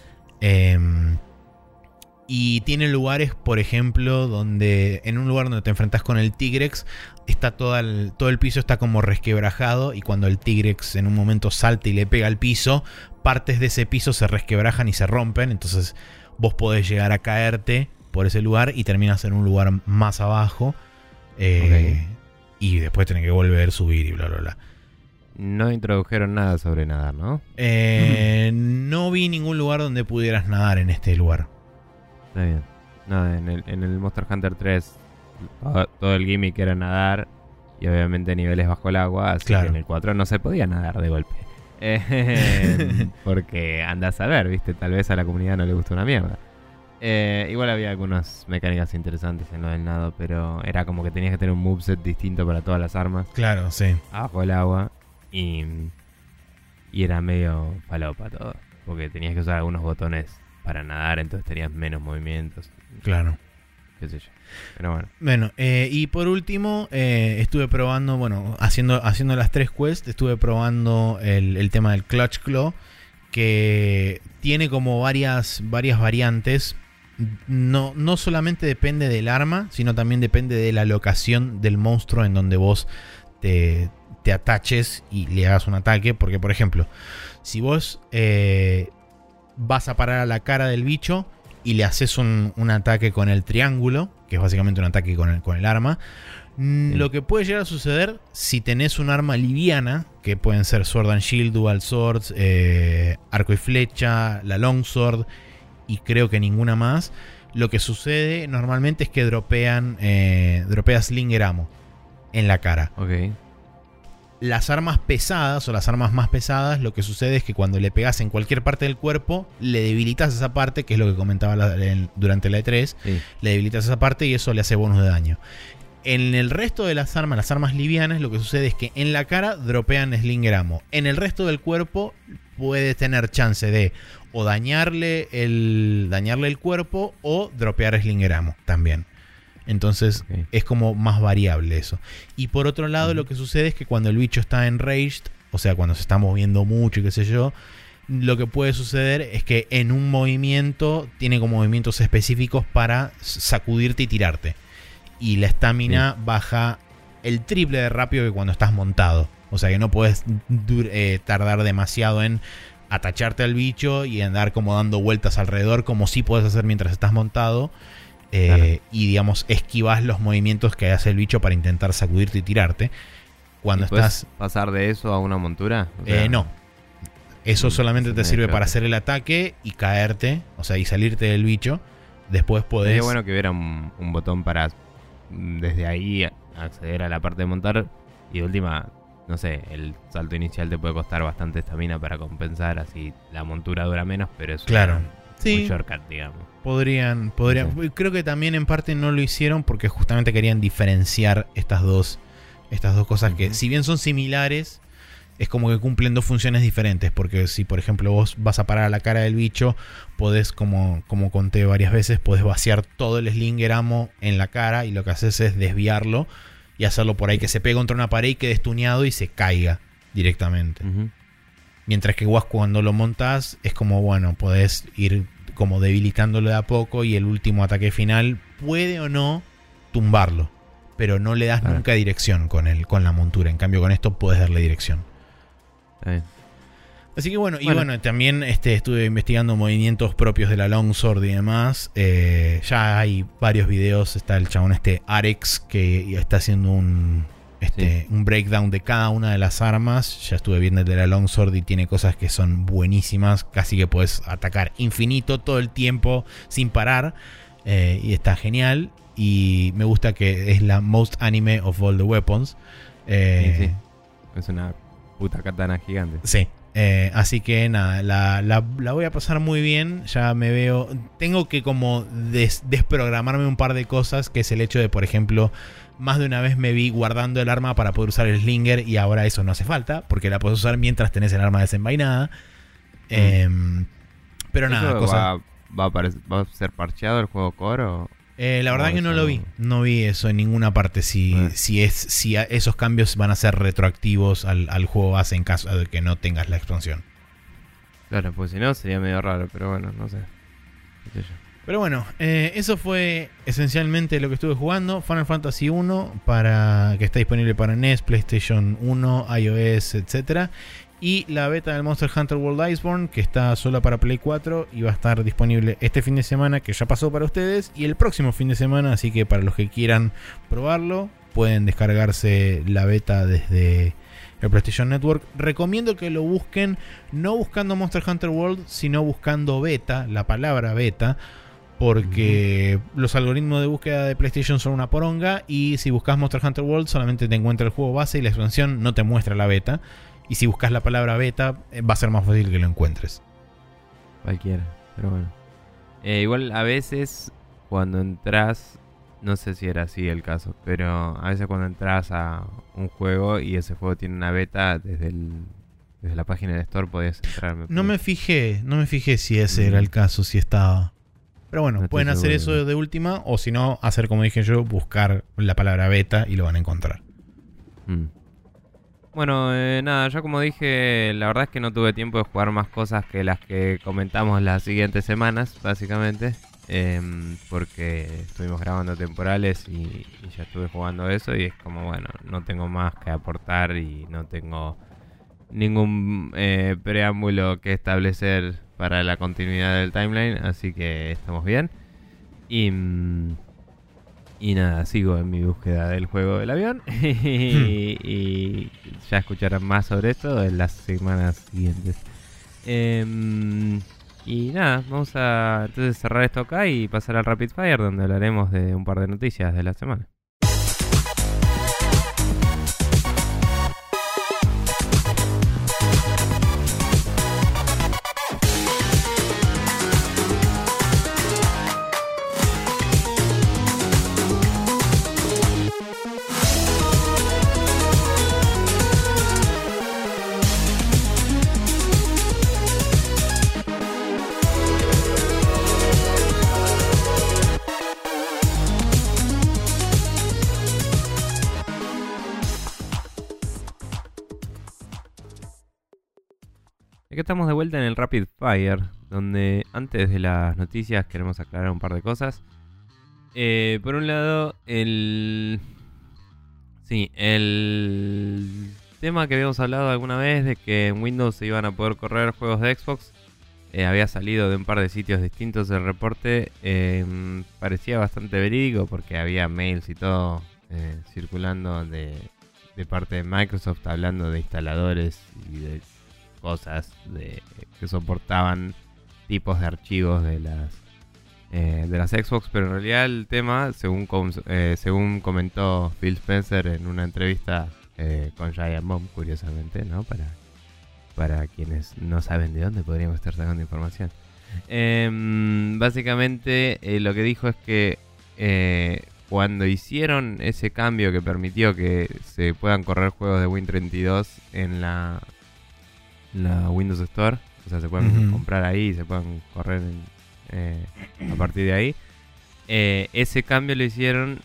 Y tiene lugares, por ejemplo, donde en un lugar donde te enfrentas con el Tigrex, está todo el piso está como resquebrajado, y cuando el Tigrex en un momento salta y le pega al piso, partes de ese piso se resquebrajan y se rompen, entonces vos podés llegar a caerte por ese lugar y terminas en un lugar más abajo, y después tenés que volver a subir y bla bla bla. No introdujeron nada sobre nadar, ¿no? No vi ningún lugar donde pudieras nadar en este lugar. Está bien. No, en el Monster Hunter 3 todo el gimmick era nadar, y obviamente niveles bajo el agua, así que en el 4 no se podía nadar de golpe. Porque andás a ver, ¿viste? Tal vez a la comunidad no le gustó una mierda. Igual había algunas mecánicas interesantes en lo del nado, pero era como que tenías que tener un moveset distinto para todas las armas. Claro, sí. Bajo el agua. Y era medio palopa todo, porque tenías que usar algunos botones para nadar, entonces tenías menos movimientos. Claro. Qué sé yo. Pero bueno. Bueno, y por último, estuve probando, bueno, haciendo las tres quests, estuve probando el tema del Clutch Claw, que tiene como varias variantes. No solamente depende del arma, sino también depende de la locación del monstruo en donde vos te ataches y le hagas un ataque. Porque, por ejemplo, si vos... vas a parar a la cara del bicho y le haces un ataque con el triángulo, que es básicamente un ataque con el arma. Lo que puede llegar a suceder si tenés un arma liviana, que pueden ser Sword and Shield, Dual Swords, arco y flecha, la Longsword y creo que ninguna más, lo que sucede normalmente es que dropea Slinger Ammo en la cara. Ok. Las armas pesadas o las armas más pesadas, lo que sucede es que cuando le pegas en cualquier parte del cuerpo, le debilitas esa parte, que es lo que comentaba durante la E3, le debilitas esa parte y eso le hace bonus de daño. En el resto de las armas livianas, lo que sucede es que en la cara dropean Slinger Ammo. En el resto del cuerpo puedes tener chance de o dañarle el cuerpo o dropear Slinger Ammo también. Entonces es como más variable eso. Y por otro lado, lo que sucede es que cuando el bicho está enraged, o sea, cuando se está moviendo mucho y qué sé yo, lo que puede suceder es que en un movimiento tiene como movimientos específicos para sacudirte y tirarte. Y la estamina baja el triple de rápido que cuando estás montado. O sea que no puedes tardar demasiado en atacharte al bicho y andar como dando vueltas alrededor, como sí puedes hacer mientras estás montado. Claro. Y digamos, esquivas los movimientos que hace el bicho para intentar sacudirte y tirarte. Cuando estás... ¿Pasar de eso a una montura? O sea, no. Eso solamente te sirve para hacer el ataque y caerte, o sea, y salirte del bicho. Después podés... Es bueno que hubiera un botón para desde ahí acceder a la parte de montar. Y de última, no sé, el salto inicial te puede costar bastante estamina para compensar, así la montura dura menos, pero es un shortcut, digamos. Podrían. Sí. Creo que también en parte no lo hicieron porque justamente querían diferenciar estas dos cosas, uh-huh, que si bien son similares, es como que cumplen dos funciones diferentes. Porque si, por ejemplo, vos vas a parar a la cara del bicho, podés, como conté varias veces, podés vaciar todo el Slinger Ammo en la cara y lo que haces es desviarlo y hacerlo por ahí, que se pegue contra una pared y quede estuneado y se caiga directamente. Uh-huh. Mientras que vos, cuando lo montás, es como, bueno, podés ir como debilitándolo de a poco y el último ataque final puede o no tumbarlo, pero no le das nunca dirección con la montura. En cambio, con esto podés darle dirección. Así que bueno, también estuve investigando movimientos propios de la Longsword y demás. Ya hay varios videos. Está el chabón Arex, que está haciendo un breakdown de cada una de las armas. Ya estuve viendo el de la Longsword y tiene cosas que son buenísimas. Casi que puedes atacar infinito todo el tiempo sin parar. Y está genial. Y me gusta que es la most anime of all the weapons. Es una puta katana gigante. Sí. Así que nada, la voy a pasar muy bien. Ya me veo. Tengo que como desprogramarme un par de cosas, que es el hecho de, por ejemplo, más de una vez me vi guardando el arma para poder usar el Slinger, y ahora eso no hace falta porque la puedes usar mientras tenés el arma desenvainada. Pero nada, eso ¿Va a ser parcheado el juego core o...? La verdad que no lo vi. No vi eso en ninguna parte. Si esos cambios van a ser retroactivos al juego base en caso de que no tengas la expansión. Claro, pues si no sería medio raro, pero bueno, no sé. Pero bueno, eso fue esencialmente lo que estuve jugando. Final Fantasy 1, que está disponible para NES, PlayStation 1, iOS, etc. Y la beta del Monster Hunter World Iceborne, que está sola para Play 4 y va a estar disponible este fin de semana, que ya pasó para ustedes, y el próximo fin de semana. Así que para los que quieran probarlo, pueden descargarse la beta desde el PlayStation Network. Recomiendo que lo busquen, no buscando Monster Hunter World, sino buscando beta, la palabra beta, porque los algoritmos de búsqueda de PlayStation son una poronga, y si buscas Monster Hunter World solamente te encuentra el juego base y la expansión no te muestra la beta. Y si buscas la palabra beta, va a ser más fácil que lo encuentres. Cualquiera, pero bueno. Igual a veces cuando entras, no sé si era así el caso, pero a veces cuando entras a un juego y ese juego tiene una beta, desde la página del Store podías entrar. No me fijé si ese era el caso, si estaba. Pero bueno, no pueden hacer eso de última, o si no, hacer como dije yo, buscar la palabra beta y lo van a encontrar. Bueno, nada, yo como dije, la verdad es que no tuve tiempo de jugar más cosas que las que comentamos las siguientes semanas, básicamente, porque estuvimos grabando temporales y ya estuve jugando eso, y es como, bueno, no tengo más que aportar y no tengo ningún preámbulo que establecer para la continuidad del timeline, así que estamos bien. Y nada, sigo en mi búsqueda del juego del avión. Y ya escucharán más sobre esto en las semanas siguientes. Y nada, vamos a entonces cerrar esto acá y pasar al Rapid Fire, donde hablaremos de un par de noticias de la semana. Estamos de vuelta en el Rapid Fire, donde antes de las noticias queremos aclarar un par de cosas. Por un lado, el tema que habíamos hablado alguna vez de que en Windows se iban a poder correr juegos de Xbox. Había salido de un par de sitios distintos el reporte. Parecía bastante verídico porque había mails y todo circulando de parte de Microsoft hablando de instaladores y de cosas que soportaban tipos de archivos de las Xbox, pero en realidad el tema, según comentó Phil Spencer en una entrevista con Giant Bomb, curiosamente, ¿no? Para quienes no saben de dónde podríamos estar sacando información. Básicamente lo que dijo es que cuando hicieron ese cambio que permitió que se puedan correr juegos de Win32 en la Windows Store, o sea, se pueden comprar ahí y se pueden correr a partir de ahí, ese cambio lo hicieron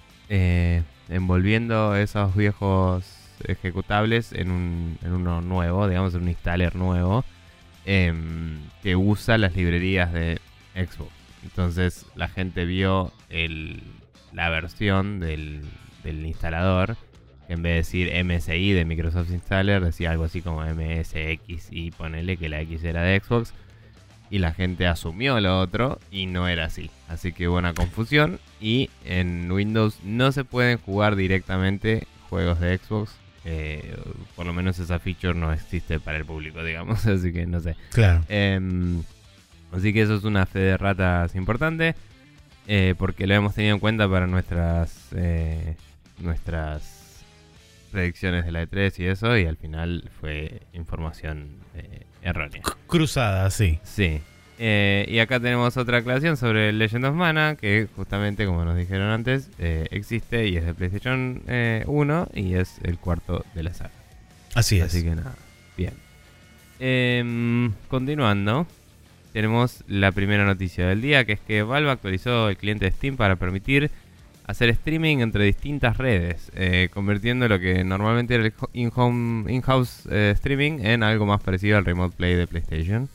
envolviendo esos viejos ejecutables en uno nuevo, digamos, en un installer nuevo que usa las librerías de Xbox. Entonces la gente vio la versión del instalador, que en vez de decir MSI de Microsoft Installer decía algo así como MSX, y ponele que la X era de Xbox, y la gente asumió lo otro y no era así. Así que hubo una confusión y en Windows no se pueden jugar directamente juegos de Xbox. Por lo menos esa feature no existe para el público, digamos, así que no sé. Claro. Así que eso es una fe de ratas importante, porque lo hemos tenido en cuenta para nuestras predicciones de la E3 y eso, y al final fue información errónea. Cruzada, sí. Sí. Y acá tenemos otra aclaración sobre Legend of Mana, que justamente, como nos dijeron antes, existe y es de PlayStation 1 y es el cuarto de la saga. Así es. Así que nada, bien. Continuando, tenemos la primera noticia del día, que es que Valve actualizó el cliente de Steam para permitir hacer streaming entre distintas redes, convirtiendo lo que normalmente era el in-house streaming en algo más parecido al Remote Play de PlayStation.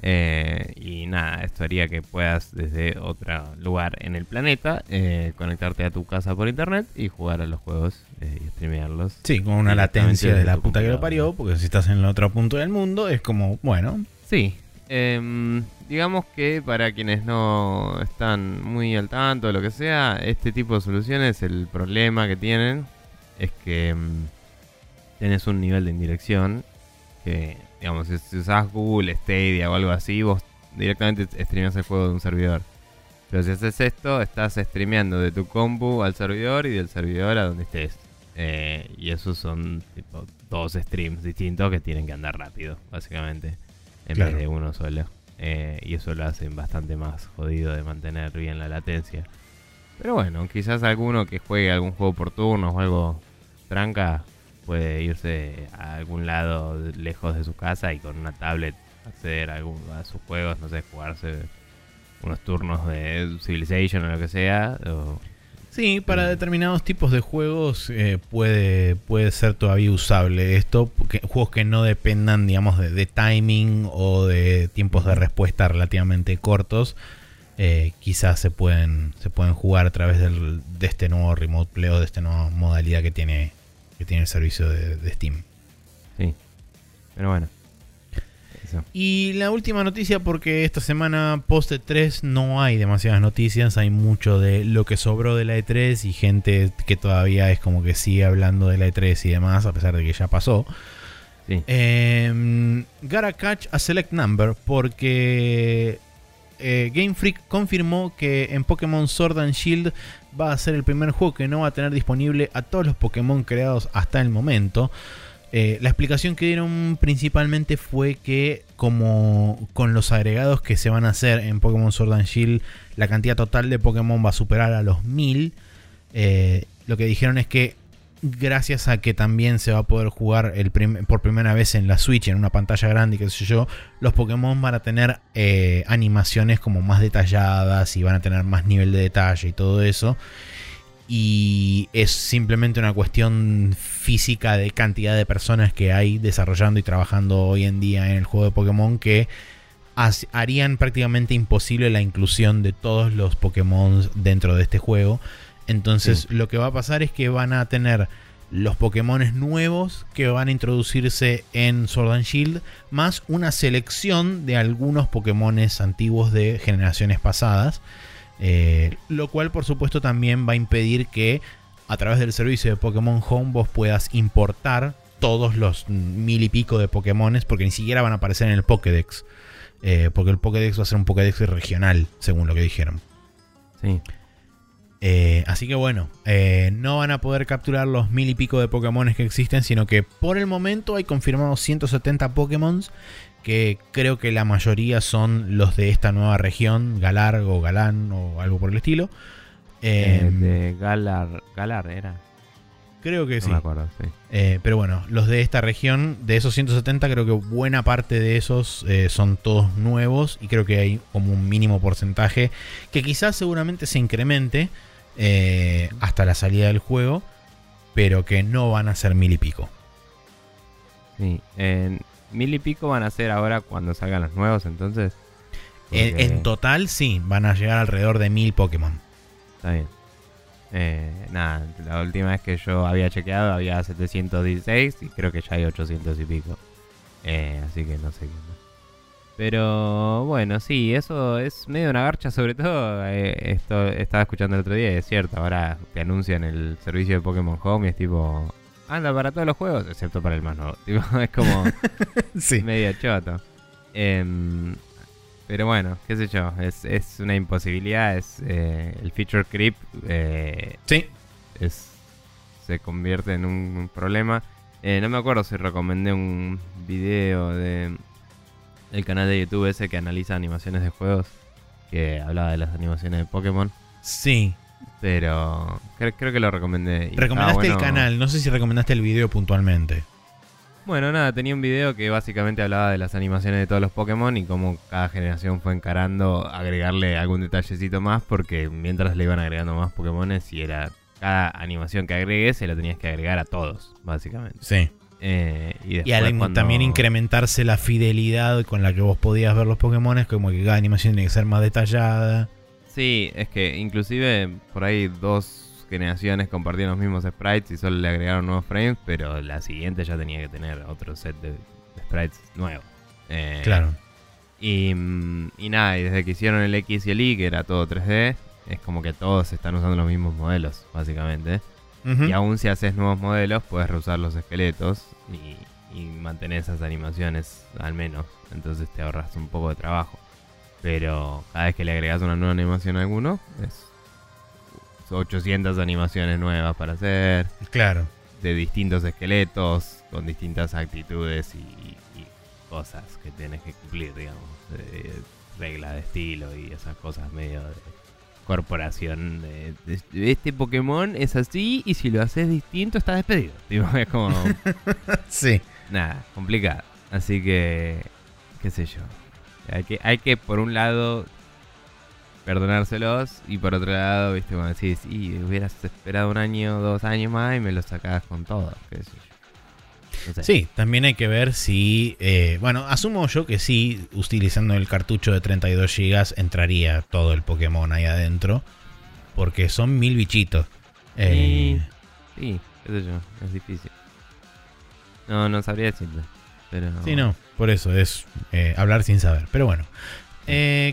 Y nada, esto haría que puedas desde otro lugar en el planeta conectarte a tu casa por internet y jugar a los juegos y streamearlos. Sí, con una latencia de la puta que lo parió, porque si estás en el otro punto del mundo es como, bueno. Sí, digamos que para quienes no están muy al tanto de lo que sea, este tipo de soluciones, el problema que tienen es que tenés un nivel de indirección que... Digamos, si usás Google Stadia o algo así, vos directamente streameás el juego de un servidor. Pero si haces esto, estás streameando de tu compu al servidor y del servidor a donde estés. Y esos son tipo, dos streams distintos que tienen que andar rápido, básicamente, en claro. Vez de uno solo. Y eso lo hacen bastante más jodido de mantener bien la latencia. Pero bueno, quizás alguno que juegue algún juego por turnos o algo tranca... puede irse a algún lado lejos de su casa y con una tablet acceder a sus juegos, no sé, jugarse unos turnos de Civilization o lo que sea. O, sí, para determinados tipos de juegos puede ser todavía usable esto, porque juegos que no dependan, digamos, de timing o de tiempos de respuesta relativamente cortos, quizás se pueden jugar a través de este nuevo Remote Play o de esta nueva modalidad que tiene el servicio de Steam. Sí, pero bueno. Eso. Y la última noticia, porque esta semana post E3 no hay demasiadas noticias, hay mucho de lo que sobró de la E3 y gente que todavía es como que sigue hablando de la E3 y demás, a pesar de que ya pasó. Sí. Gotta catch a select number, porque Game Freak confirmó que en Pokémon Sword and Shield va a ser el primer juego que no va a tener disponible a todos los Pokémon creados hasta el momento. La explicación que dieron principalmente fue que, como con los agregados que se van a hacer en Pokémon Sword and Shield, la cantidad total de Pokémon va a superar a los 1000. Lo que dijeron es que gracias a que también se va a poder jugar por primera vez en la Switch, en una pantalla grande y qué sé yo, los Pokémon van a tener animaciones como más detalladas y van a tener más nivel de detalle y todo eso. Y es simplemente una cuestión física de cantidad de personas que hay desarrollando y trabajando hoy en día en el juego de Pokémon, que harían prácticamente imposible la inclusión de todos los Pokémon dentro de este juego. Entonces, sí. Lo que va a pasar es que van a tener los Pokémones nuevos que van a introducirse en Sword and Shield, más una selección de algunos Pokémones antiguos de generaciones pasadas, lo cual por supuesto también va a impedir que a través del servicio de Pokémon Home vos puedas importar todos los 1000 y pico de Pokémones, porque ni siquiera van a aparecer en el Pokédex, porque el Pokédex va a ser un Pokédex regional, según lo que dijeron. Sí. Así que bueno, no van a poder capturar los 1000 y pico de Pokémones que existen, sino que por el momento hay confirmados 170 Pokémon, que creo que la mayoría son los de esta nueva región, Galar o Galán o algo por el estilo. De Galar era. Creo que no sí. Me acuerdo, sí. Pero bueno, los de esta región, de esos 170, creo que buena parte de esos son todos nuevos, y creo que hay como un mínimo porcentaje que quizás seguramente se incremente hasta la salida del juego, pero que no van a ser 1000 y pico. Sí, 1000 y pico van a ser ahora cuando salgan los nuevos, entonces. Porque... En total, sí, van a llegar alrededor de 1000 Pokémon. Está bien. Nada, la última vez que yo había chequeado había 716 y creo que ya hay 800 y pico. Así que no sé qué más. Pero bueno, sí, eso es medio una garcha, sobre todo. Esto estaba escuchando el otro día y es cierto, ahora te anuncian el servicio de Pokémon Home y es tipo, anda para todos los juegos, excepto para el más nuevo. Tipo, es como sí. Medio choto. Pero bueno, qué sé yo, es una imposibilidad, es el feature creep, sí, se convierte en un problema. No me acuerdo si recomendé un video de el canal de YouTube ese que analiza animaciones de juegos, que hablaba de las animaciones de Pokémon. Sí. Pero creo que lo recomendé. Recomendaste bueno, el canal, no sé si recomendaste el video puntualmente. Bueno, nada, tenía un video que básicamente hablaba de las animaciones de todos los Pokémon y cómo cada generación fue encarando agregarle algún detallecito más, porque mientras le iban agregando más Pokémones y era cada animación que agregues se la tenías que agregar a todos, básicamente. Sí. Y también incrementarse la fidelidad con la que vos podías ver los Pokémones, como que cada animación tiene que ser más detallada. Sí, es que inclusive por ahí dos generaciones compartían los mismos sprites y solo le agregaron nuevos frames, pero la siguiente ya tenía que tener otro set de sprites nuevos. Claro. Y nada, y desde que hicieron el X y el Y, que era todo 3D, es como que todos están usando los mismos modelos, básicamente. Uh-huh. Y aún si haces nuevos modelos, puedes reusar los esqueletos y mantener esas animaciones al menos. Entonces te ahorras un poco de trabajo. Pero cada vez que le agregas una nueva animación a alguno, es 800 animaciones nuevas para hacer. Claro. De distintos esqueletos, con distintas actitudes y cosas que tienes que cumplir, digamos. Reglas de estilo y esas cosas medio de corporación. De este Pokémon es así y si lo haces distinto estás despedido. Tipo, es como... sí. Nada, complicado. Así que... qué sé yo. Hay que por un lado... perdonárselos, y por otro lado, viste, cuando decís, y hubieras esperado un año, 2 años más y me lo sacabas con todo, qué sé yo. No sé. Sí, también hay que ver si, bueno, asumo yo que sí, utilizando el cartucho de 32 GB entraría todo el Pokémon ahí adentro, porque son 1000 bichitos. Sí, qué sé yo, es difícil. No sabría decirlo, pero... sí, no, por eso es hablar sin saber, pero bueno.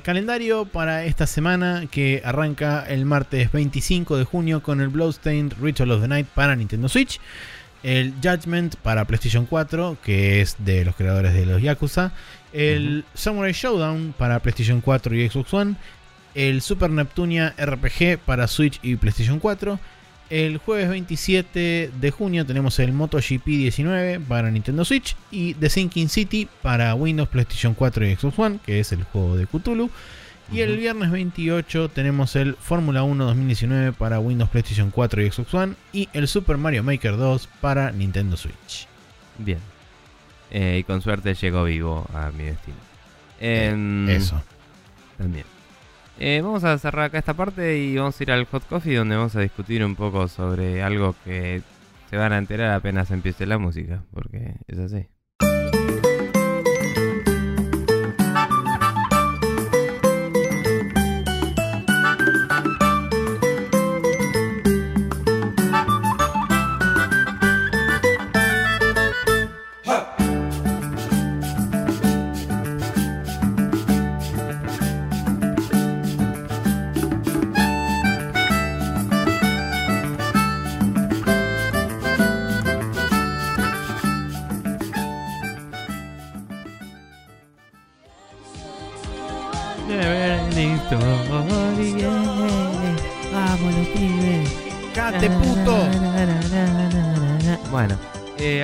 Calendario para esta semana que arranca el martes 25 de junio con el Bloodstained Ritual of the Night para Nintendo Switch, el Judgment para PlayStation 4, que es de los creadores de los Yakuza, el Samurai Showdown para PlayStation 4 y Xbox One, el Super Neptunia RPG para Switch y PlayStation 4, el jueves 27 de junio tenemos el MotoGP 19 para Nintendo Switch y The Sinking City para Windows, PlayStation 4 y Xbox One, que es el juego de Cthulhu. Y el viernes 28 tenemos el Fórmula 1 2019 para Windows, PlayStation 4 y Xbox One y el Super Mario Maker 2 para Nintendo Switch. Bien. Y con suerte llegó vivo a mi destino. Eso. También. Vamos a cerrar acá esta parte y vamos a ir al Hot Coffee, donde vamos a discutir un poco sobre algo que se van a enterar apenas empiece la música, porque es así. Vamos los pibes. ¡Cate, puto! Bueno,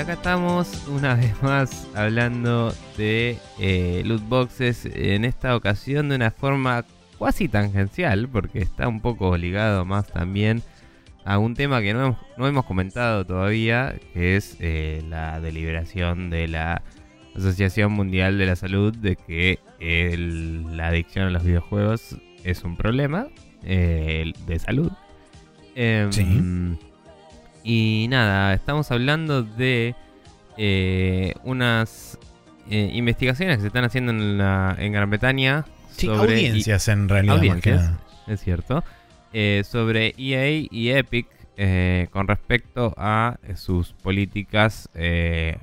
acá estamos una vez más hablando de loot boxes. En esta ocasión de una forma casi tangencial, porque está un poco ligado más también a un tema que no hemos comentado todavía, que es la deliberación de la Asociación Mundial de la Salud de que la adicción a los videojuegos es un problema de salud. Sí. Y nada, estamos hablando de unas investigaciones que se están haciendo en Gran Bretaña. Sí, sobre audiencias en realidad. Audiencias, más que nada. Es cierto. Sobre EA y Epic con respecto a sus políticas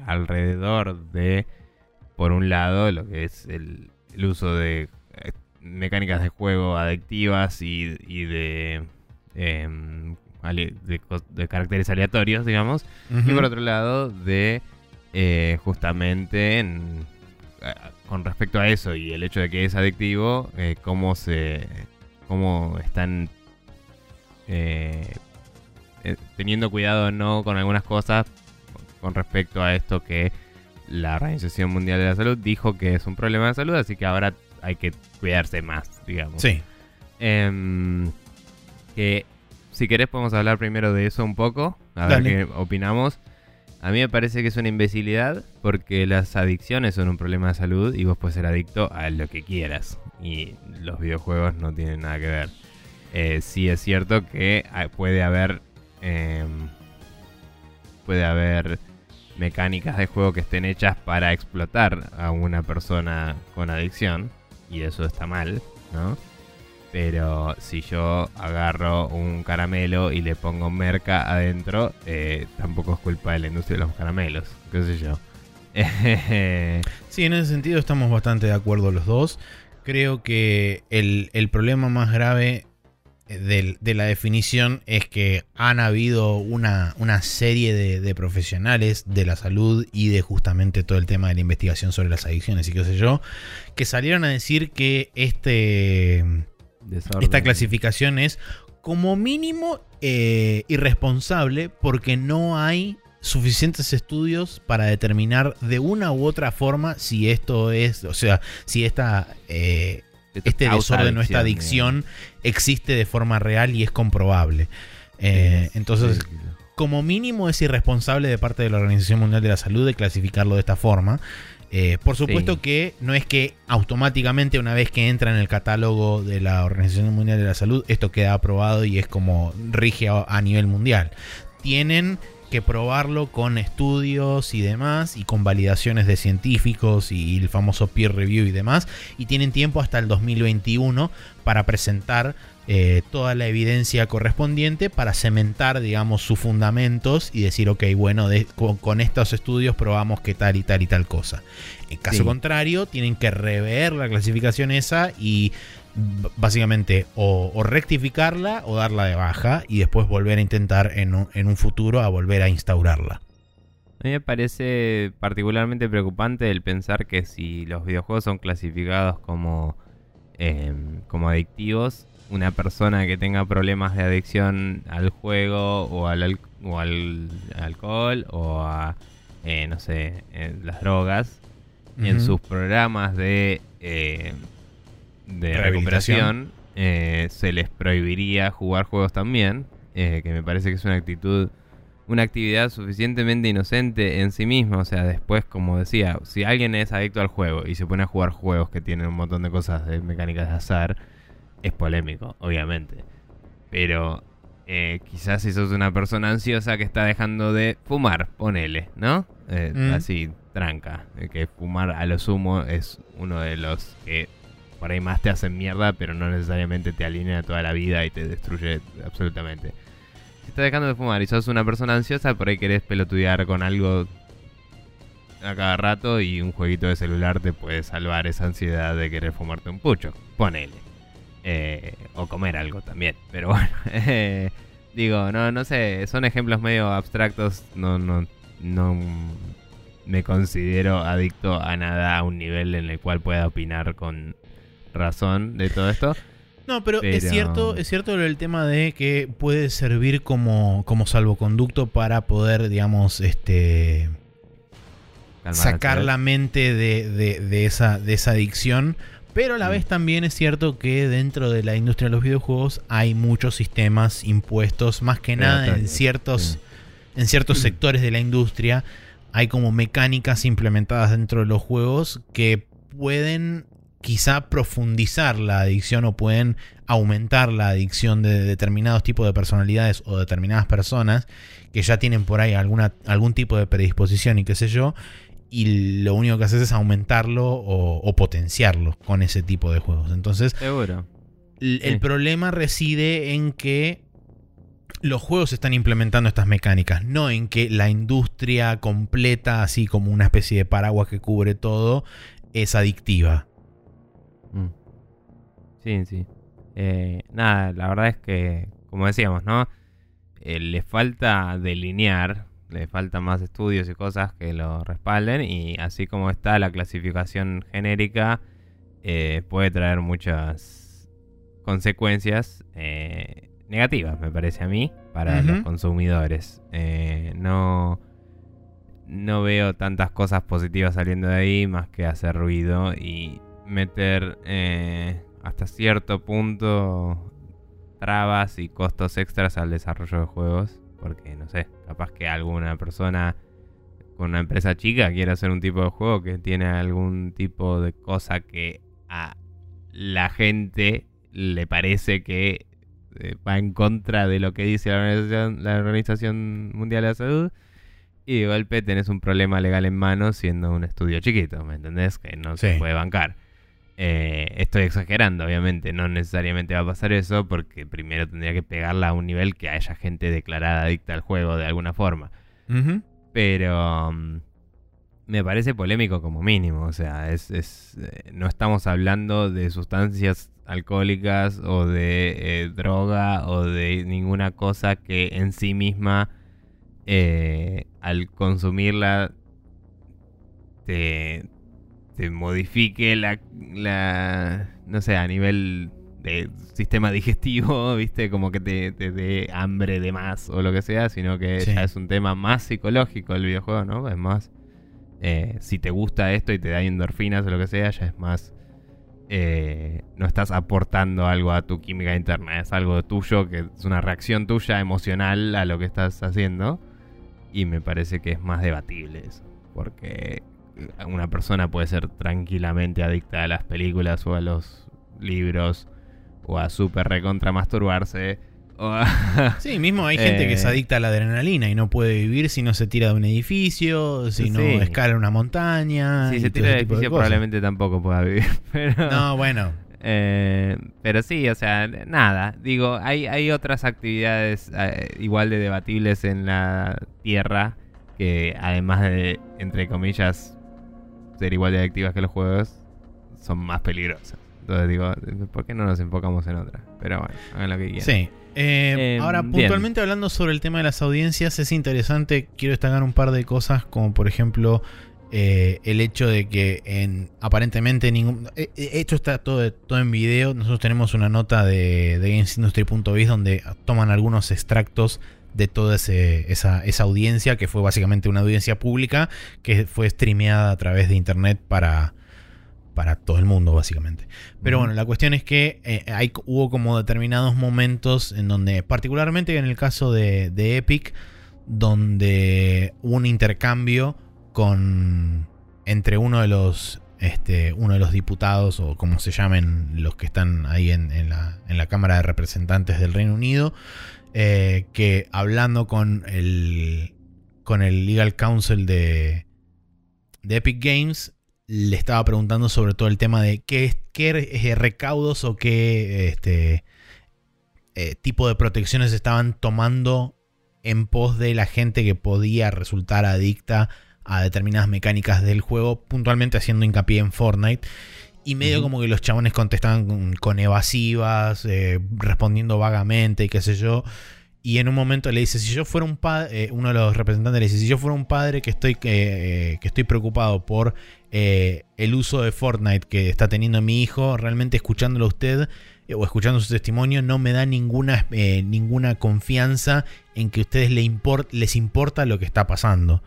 alrededor de, por un lado, lo que es el uso de mecánicas de juego adictivas y de caracteres aleatorios, digamos, y por otro lado de justamente con respecto a eso y el hecho de que es adictivo, cómo están teniendo cuidado no con algunas cosas con respecto a esto que la Organización Mundial de la Salud dijo que es un problema de salud, así que ahora hay que cuidarse más, digamos. Sí. Que si querés podemos hablar primero de eso un poco, a ver qué opinamos. A mí me parece que es una imbecilidad porque las adicciones son un problema de salud y vos puedes ser adicto a lo que quieras y los videojuegos no tienen nada que ver. Sí es cierto que puede haber mecánicas de juego que estén hechas para explotar a una persona con adicción, y eso está mal, ¿no? Pero si yo agarro un caramelo y le pongo merca adentro, tampoco es culpa de la industria de los caramelos, qué sé yo. Sí, en ese sentido estamos bastante de acuerdo los dos. Creo que el problema más grave de la definición es que han habido una serie de profesionales de la salud y de justamente todo el tema de la investigación sobre las adicciones y qué sé yo, que salieron a decir que esta clasificación es como mínimo irresponsable porque no hay suficientes estudios para determinar de una u otra forma si esto es, o sea, si este desorden o esta adicción existe de forma real y es comprobable. Entonces, como mínimo es irresponsable de parte de la Organización Mundial de la Salud de clasificarlo de esta forma. Por supuesto que no es que automáticamente una vez que entra en el catálogo de la Organización Mundial de la Salud esto queda aprobado y es como rige a nivel mundial. Tienen que probarlo con estudios y demás y con validaciones de científicos y el famoso peer review y demás, y tienen tiempo hasta el 2021 para presentar toda la evidencia correspondiente para cementar, digamos, sus fundamentos y decir, ok, bueno, con estos estudios probamos que tal y tal y tal cosa. En caso contrario, tienen que rever la clasificación esa y básicamente o rectificarla o darla de baja y después volver a intentar en un futuro a volver a instaurarla. A mí me parece particularmente preocupante el pensar que si los videojuegos son clasificados como adictivos, una persona que tenga problemas de adicción al juego o al alcohol o a las drogas, en sus programas de recuperación se les prohibiría jugar juegos también, que me parece que es una actividad suficientemente inocente en sí misma. O sea, después, como decía, si alguien es adicto al juego y se pone a jugar juegos que tienen un montón de cosas de mecánicas de azar, es polémico, obviamente, pero quizás si sos una persona ansiosa que está dejando de fumar, ponele, ¿no? Así, tranca, que fumar a lo sumo es uno de los que por ahí más te hacen mierda, pero no necesariamente te alinea toda la vida y te destruye absolutamente. Si estás dejando de fumar y sos una persona ansiosa, por ahí querés pelotudear con algo a cada rato y un jueguito de celular te puede salvar esa ansiedad de querer fumarte un pucho, ponele. O comer algo también, pero bueno, digo, no sé, son ejemplos medio abstractos, no me considero adicto a nada a un nivel en el cual pueda opinar con razón de todo esto. No, pero... es cierto el tema de que puede servir como salvoconducto para poder, digamos, sacar la mente de esa adicción. Pero a la vez también es cierto que dentro de la industria de los videojuegos hay muchos sistemas impuestos, más que nada en ciertos sectores de la industria. Hay como mecánicas implementadas dentro de los juegos que pueden quizá profundizar la adicción o pueden aumentar la adicción de determinados tipos de personalidades o determinadas personas que ya tienen por ahí algún tipo de predisposición y qué sé yo, y lo único que haces es aumentarlo o potenciarlo con ese tipo de juegos. Entonces, seguro. El problema reside en que los juegos están implementando estas mecánicas, no en que la industria completa, así como una especie de paraguas que cubre todo, es adictiva. Sí, sí. Nada, la verdad es que, como decíamos, ¿no? Le falta delinear, le faltan más estudios y cosas que lo respalden, y así como está la clasificación genérica, puede traer muchas consecuencias negativas, me parece a mí, para los consumidores. No veo tantas cosas positivas saliendo de ahí, más que hacer ruido y meter hasta cierto punto trabas y costos extras al desarrollo de juegos. Porque, no sé, capaz que alguna persona con una empresa chica quiera hacer un tipo de juego que tiene algún tipo de cosa que a la gente le parece que va en contra de lo que dice la Organización Mundial de la Salud. Y de golpe tenés un problema legal en mano siendo un estudio chiquito, ¿me entendés? Que no se puede bancar. Estoy exagerando, obviamente. No necesariamente va a pasar eso, porque primero tendría que pegarla a un nivel que haya gente declarada adicta al juego de alguna forma. Pero me parece polémico como mínimo. O sea, no estamos hablando de sustancias alcohólicas o de droga o de ninguna cosa que en sí misma, al consumirla, te modifique no sé, a nivel de sistema digestivo, ¿viste? Como que te dé hambre de más o lo que sea, sino que ya es un tema más psicológico el videojuego, ¿no? Es más, si te gusta esto y te da endorfinas o lo que sea, ya es más, no estás aportando algo a tu química interna, es algo tuyo, que es una reacción tuya emocional a lo que estás haciendo, y me parece que es más debatible eso, porque una persona puede ser tranquilamente adicta a las películas o a los libros o a super recontra masturbarse o a... Sí, mismo hay gente que es adicta a la adrenalina y no puede vivir si no se tira de un edificio, si no escala una montaña. Si se tira de edificio probablemente tampoco pueda vivir. Pero, no, bueno. Pero sí, o sea, nada. Digo, hay otras actividades igual de debatibles en la Tierra que, además de, entre comillas, ser igual de adictivas que los juegos, son más peligrosas. Entonces digo, ¿por qué no nos enfocamos en otra? Pero bueno, hagan lo que quieran. Sí. Ahora, puntualmente hablando sobre el tema de las audiencias, es interesante. Quiero destacar un par de cosas, como por ejemplo, el hecho de que aparentemente ningún... esto está todo en video. Nosotros tenemos una nota de GamesIndustry.biz donde toman algunos extractos de toda esa audiencia, que fue básicamente una audiencia pública que fue streameada a través de internet para todo el mundo, básicamente. Pero bueno, la cuestión es que hubo como determinados momentos en donde, particularmente en el caso de Epic, donde hubo un intercambio entre uno de los diputados, o como se llamen los que están ahí en la Cámara de Representantes del Reino Unido, que hablando con el Legal Counsel de Epic Games, le estaba preguntando sobre todo el tema de qué recaudos o qué tipo de protecciones estaban tomando en pos de la gente que podía resultar adicta a determinadas mecánicas del juego, puntualmente haciendo hincapié en Fortnite. Y medio como que los chabones contestaban con evasivas, respondiendo vagamente y qué sé yo. Y en un momento le dice, si yo fuera un padre, uno de los representantes le dice, si yo fuera un padre que estoy preocupado por el uso de Fortnite que está teniendo mi hijo, realmente escuchándolo a usted o escuchando su testimonio, no me da ninguna confianza en que a ustedes les importa lo que está pasando.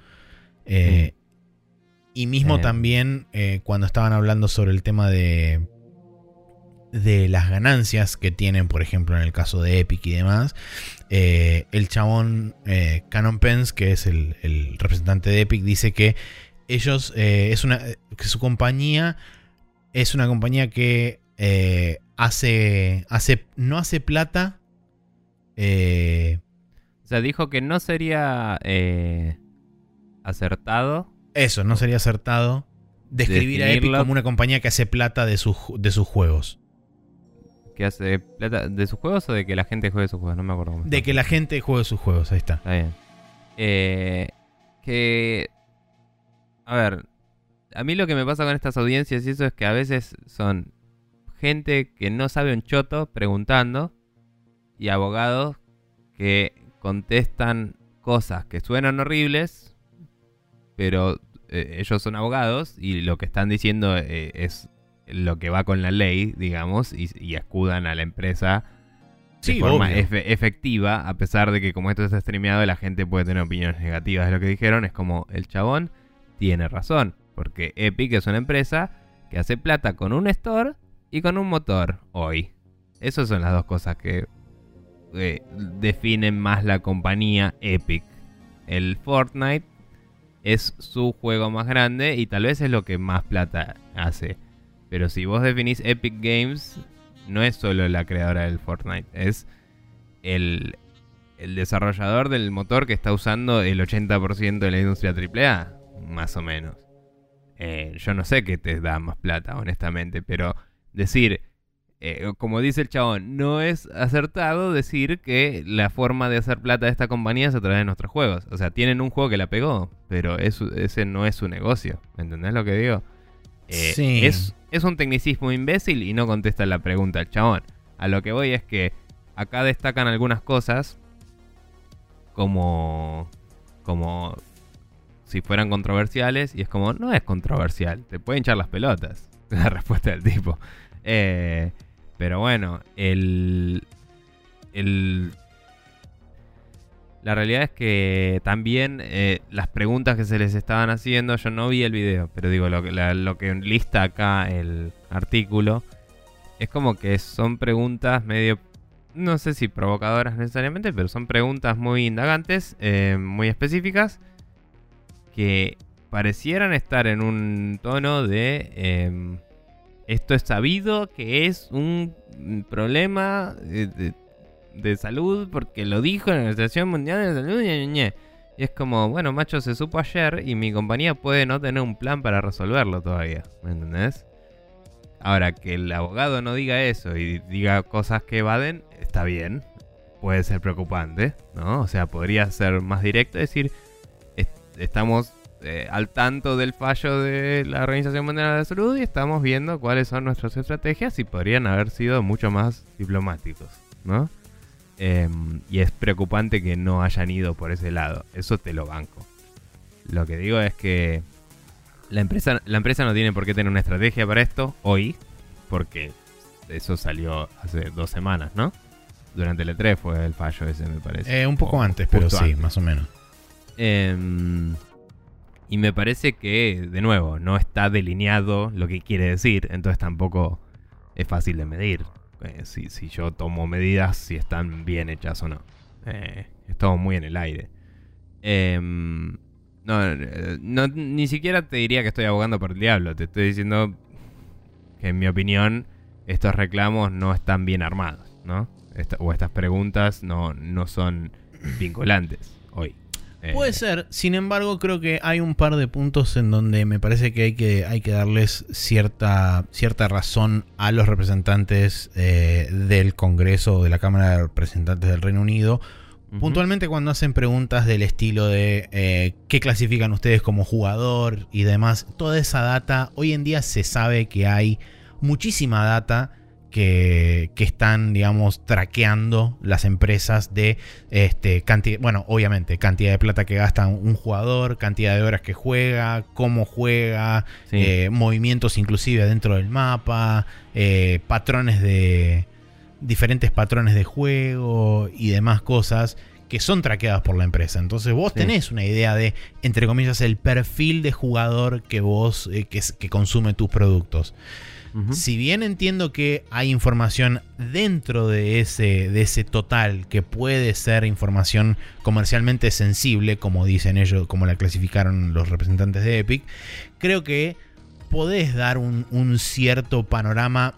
Y mismo también cuando estaban hablando sobre el tema de las ganancias que tienen, por ejemplo, en el caso de Epic y demás, el chabón Canon Pence, que es el representante de Epic, dice que ellos que su compañía es una compañía que no hace plata. O sea, dijo que no sería acertado. Eso, no sería acertado describir a Epic como una compañía que hace plata de sus juegos. ¿Que hace plata de sus juegos o de que la gente juegue sus juegos? No me acuerdo. De que la gente juegue sus juegos, ahí está. Está bien. Que... A ver, a mí lo que me pasa con estas audiencias y eso es que a veces son gente que no sabe un choto preguntando y abogados que contestan cosas que suenan horribles, pero ellos son abogados y lo que están diciendo es lo que va con la ley, digamos, y escudan a la empresa de forma efectiva, a pesar de que como esto está streameado la gente puede tener opiniones negativas de lo que dijeron. Es como, el chabón tiene razón, porque Epic es una empresa que hace plata con un store y con un motor hoy. Esas son las dos cosas que definen más la compañía Epic. El Fortnite es su juego más grande y tal vez es lo que más plata hace. Pero si vos definís Epic Games, no es solo la creadora del Fortnite, es el desarrollador del motor que está usando el 80% de la industria AAA. Más o menos. Yo no sé qué te da más plata, honestamente, pero decir, como dice el chabón, no es acertado decir que la forma de hacer plata de esta compañía es a través de nuestros juegos. O sea, tienen un juego que la pegó, pero ese no es su negocio. ¿Entendés lo que digo? Sí. Es un tecnicismo imbécil y no contesta la pregunta el chabón. A lo que voy es que acá destacan algunas cosas como si fueran controversiales, y es como, no es controversial, te pueden hinchar las pelotas, la respuesta del tipo. Pero bueno, la realidad es que también las preguntas que se les estaban haciendo, yo no vi el video, pero digo, lo que lista acá el artículo, es como que son preguntas medio, no sé si provocadoras necesariamente, pero son preguntas muy indagantes, muy específicas, que parecieran estar en un tono de esto es sabido que es un problema de salud porque lo dijo la Organización Mundial de la Salud. Y es como, bueno, macho, se supo ayer y mi compañía puede no tener un plan para resolverlo todavía, ¿me entendés? Ahora, que el abogado no diga eso y diga cosas que evaden, está bien, puede ser preocupante, ¿no? O sea, podría ser más directo y decir... Estamos al tanto del fallo de la Organización Mundial de la Salud y estamos viendo cuáles son nuestras estrategias y podrían haber sido mucho más diplomáticos, ¿no? Y es preocupante que no hayan ido por ese lado. Eso te lo banco. Lo que digo es que la empresa no tiene por qué tener una estrategia para esto hoy, porque eso salió hace 2 semanas, ¿no? Durante el E3 fue el fallo ese, me parece. Un poco antes, pero sí, antes. Más o menos. Y me parece que, de nuevo, no está delineado lo que quiere decir, entonces tampoco es fácil de medir si yo tomo medidas, si están bien hechas o no. Estamos muy en el aire. No, ni siquiera te diría que estoy abogando por el diablo, te estoy diciendo que en mi opinión estos reclamos no están bien armados, ¿no? Estas preguntas no son vinculantes hoy. Puede ser, sin embargo creo que hay un par de puntos en donde me parece que hay que darles cierta razón a los representantes del Congreso o de la Cámara de Representantes del Reino Unido. Uh-huh. Puntualmente cuando hacen preguntas del estilo de ¿qué clasifican ustedes como jugador? Y demás, toda esa data, hoy en día se sabe que hay muchísima data que están, digamos, traqueando las empresas de cantidad de plata que gasta un jugador, cantidad de horas que juega, cómo juega, sí, movimientos inclusive dentro del mapa, diferentes patrones de juego y demás cosas que son traqueadas por la empresa. Entonces vos tenés una idea de, entre comillas, el perfil de jugador que vos que consume tus productos. Uh-huh. Si bien entiendo que hay información dentro de ese total que puede ser información comercialmente sensible, como dicen ellos, como la clasificaron los representantes de Epic, creo que podés dar un cierto panorama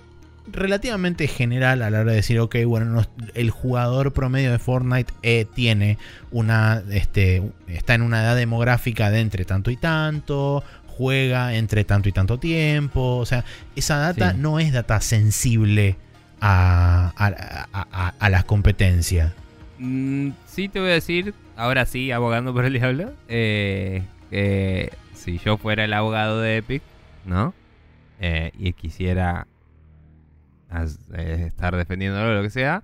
relativamente general a la hora de decir, ok, bueno, el jugador promedio de Fortnite tiene está en una edad demográfica de entre tanto y tanto, juega entre tanto y tanto tiempo. O sea, esa data no es data sensible a las competencias. Sí, te voy a decir, ahora sí, abogando por el diablo, si yo fuera el abogado de Epic, ¿no? Y quisiera estar defendiéndolo o lo que sea,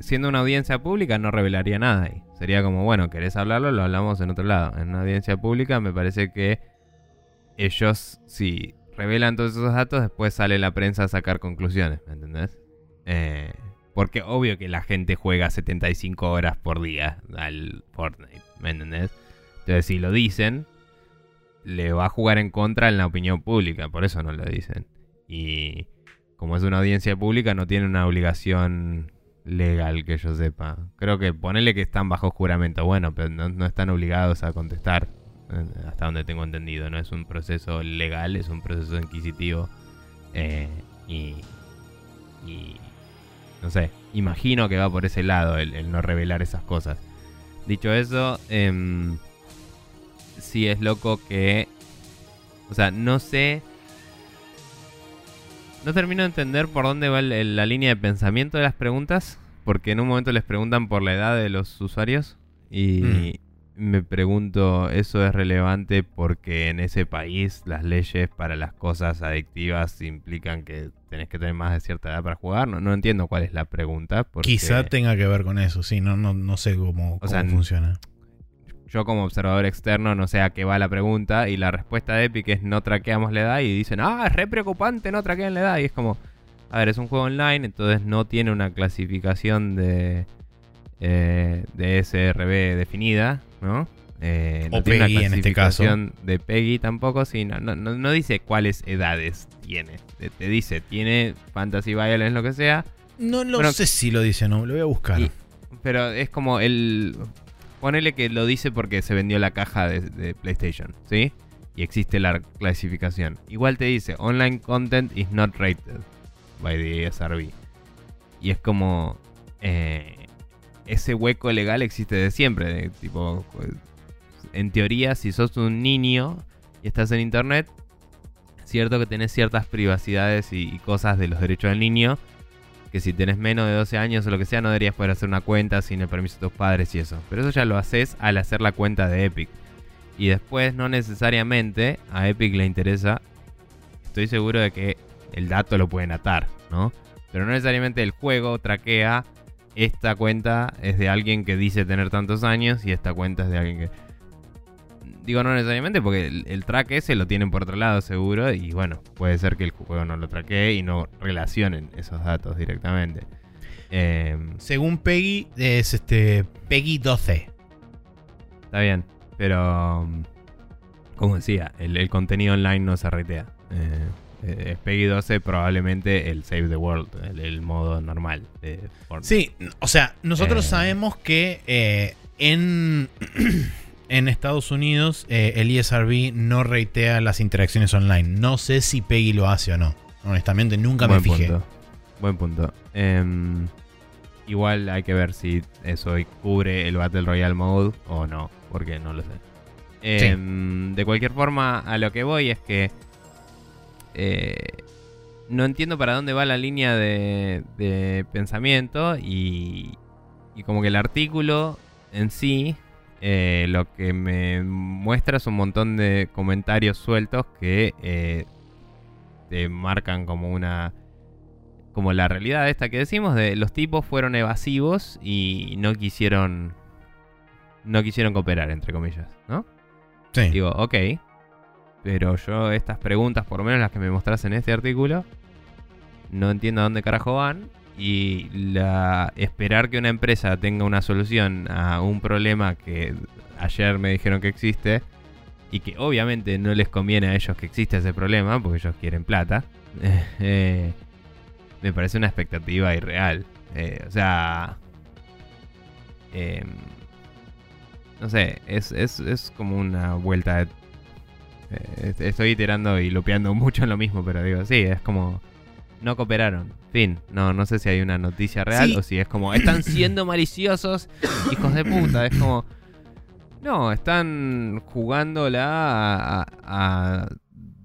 siendo una audiencia pública no revelaría nada ahí. Sería como, bueno, querés hablarlo, lo hablamos en otro lado. En una audiencia pública me parece que ellos, si revelan todos esos datos, después sale la prensa a sacar conclusiones, ¿me entendés? Porque obvio que la gente juega 75 horas por día al Fortnite, ¿me entendés? Entonces si lo dicen, le va a jugar en contra en la opinión pública, por eso no lo dicen. Y como es una audiencia pública, no tiene una obligación legal que yo sepa. Creo que ponele que están bajo juramento, bueno, pero no están obligados a contestar, hasta donde tengo entendido. No es un proceso legal, es un proceso inquisitivo. Y no sé, imagino que va por ese lado el no revelar esas cosas. Dicho eso, sí es loco que, o sea, no sé, no termino de entender por dónde va la línea de pensamiento de las preguntas, porque en un momento les preguntan por la edad de los usuarios y me pregunto, ¿eso es relevante? Porque en ese país las leyes para las cosas adictivas implican que tenés que tener más de cierta edad para jugar. No entiendo cuál es la pregunta. Porque quizá tenga que ver con eso, sí, no sé cómo funciona. Yo como observador externo no sé a qué va la pregunta, y la respuesta de Epic es no traqueamos la edad, y dicen, es re preocupante, no traquean la edad, y es como, a ver, es un juego online, entonces no tiene una clasificación de SRB definida, ¿no? No o tiene PEGI, una clasificación en este caso de PEGI tampoco, sí, no dice cuáles edades tiene, te dice, tiene Fantasy Violence, lo que sea. No sé si lo dice, no, lo voy a buscar. Pero es como el... Ponele que lo dice porque se vendió la caja de PlayStation, ¿sí? Y existe la clasificación. Igual te dice, online content is not rated by the SRB. Y es como... ese hueco legal existe de siempre. Tipo, en teoría, si sos un niño y estás en internet, es cierto que tenés ciertas privacidades y cosas de los derechos del niño, que si tenés menos de 12 años o lo que sea, no deberías poder hacer una cuenta sin el permiso de tus padres y eso. Pero eso ya lo haces al hacer la cuenta de Epic. Y después no necesariamente a Epic le interesa. Estoy seguro de que el dato lo pueden atar, ¿no? Pero no necesariamente el juego traquea, esta cuenta es de alguien que dice tener tantos años y esta cuenta es de alguien que... Digo no necesariamente porque el track ese lo tienen por otro lado seguro, y bueno, puede ser que el juego no lo traquee y no relacionen esos datos directamente. Según PEGI es PEGI 12. Está bien, pero como decía, el contenido online no se ratea. Es PEGI 12 probablemente el Save the World, el modo normal. Sí, o sea, nosotros sabemos que en Estados Unidos el ESRB no ratea las interacciones online. No sé si PEGI lo hace o no. Honestamente, nunca me fijé. Buen punto. Igual hay que ver si eso cubre el Battle Royale Mode o no, porque no lo sé. De cualquier forma, a lo que voy es que no entiendo para dónde va la línea de pensamiento y como que el artículo en sí... lo que me muestra es un montón de comentarios sueltos que te marcan como una como la realidad esta que decimos, de los tipos fueron evasivos y no quisieron cooperar, entre comillas, ¿no? Sí. Digo, ok, pero yo estas preguntas, por lo menos las que me mostrás en este artículo, no entiendo a dónde carajo van, y esperar que una empresa tenga una solución a un problema que ayer me dijeron que existe y que obviamente no les conviene a ellos que exista ese problema porque ellos quieren plata, me parece una expectativa irreal. No sé, es como una vuelta de... estoy iterando y lupeando mucho en lo mismo, pero digo, sí, es como... No cooperaron. Fin. No sé si hay una noticia real, sí, o si es como... Están siendo maliciosos, hijos de puta. Es como... No, están jugándola a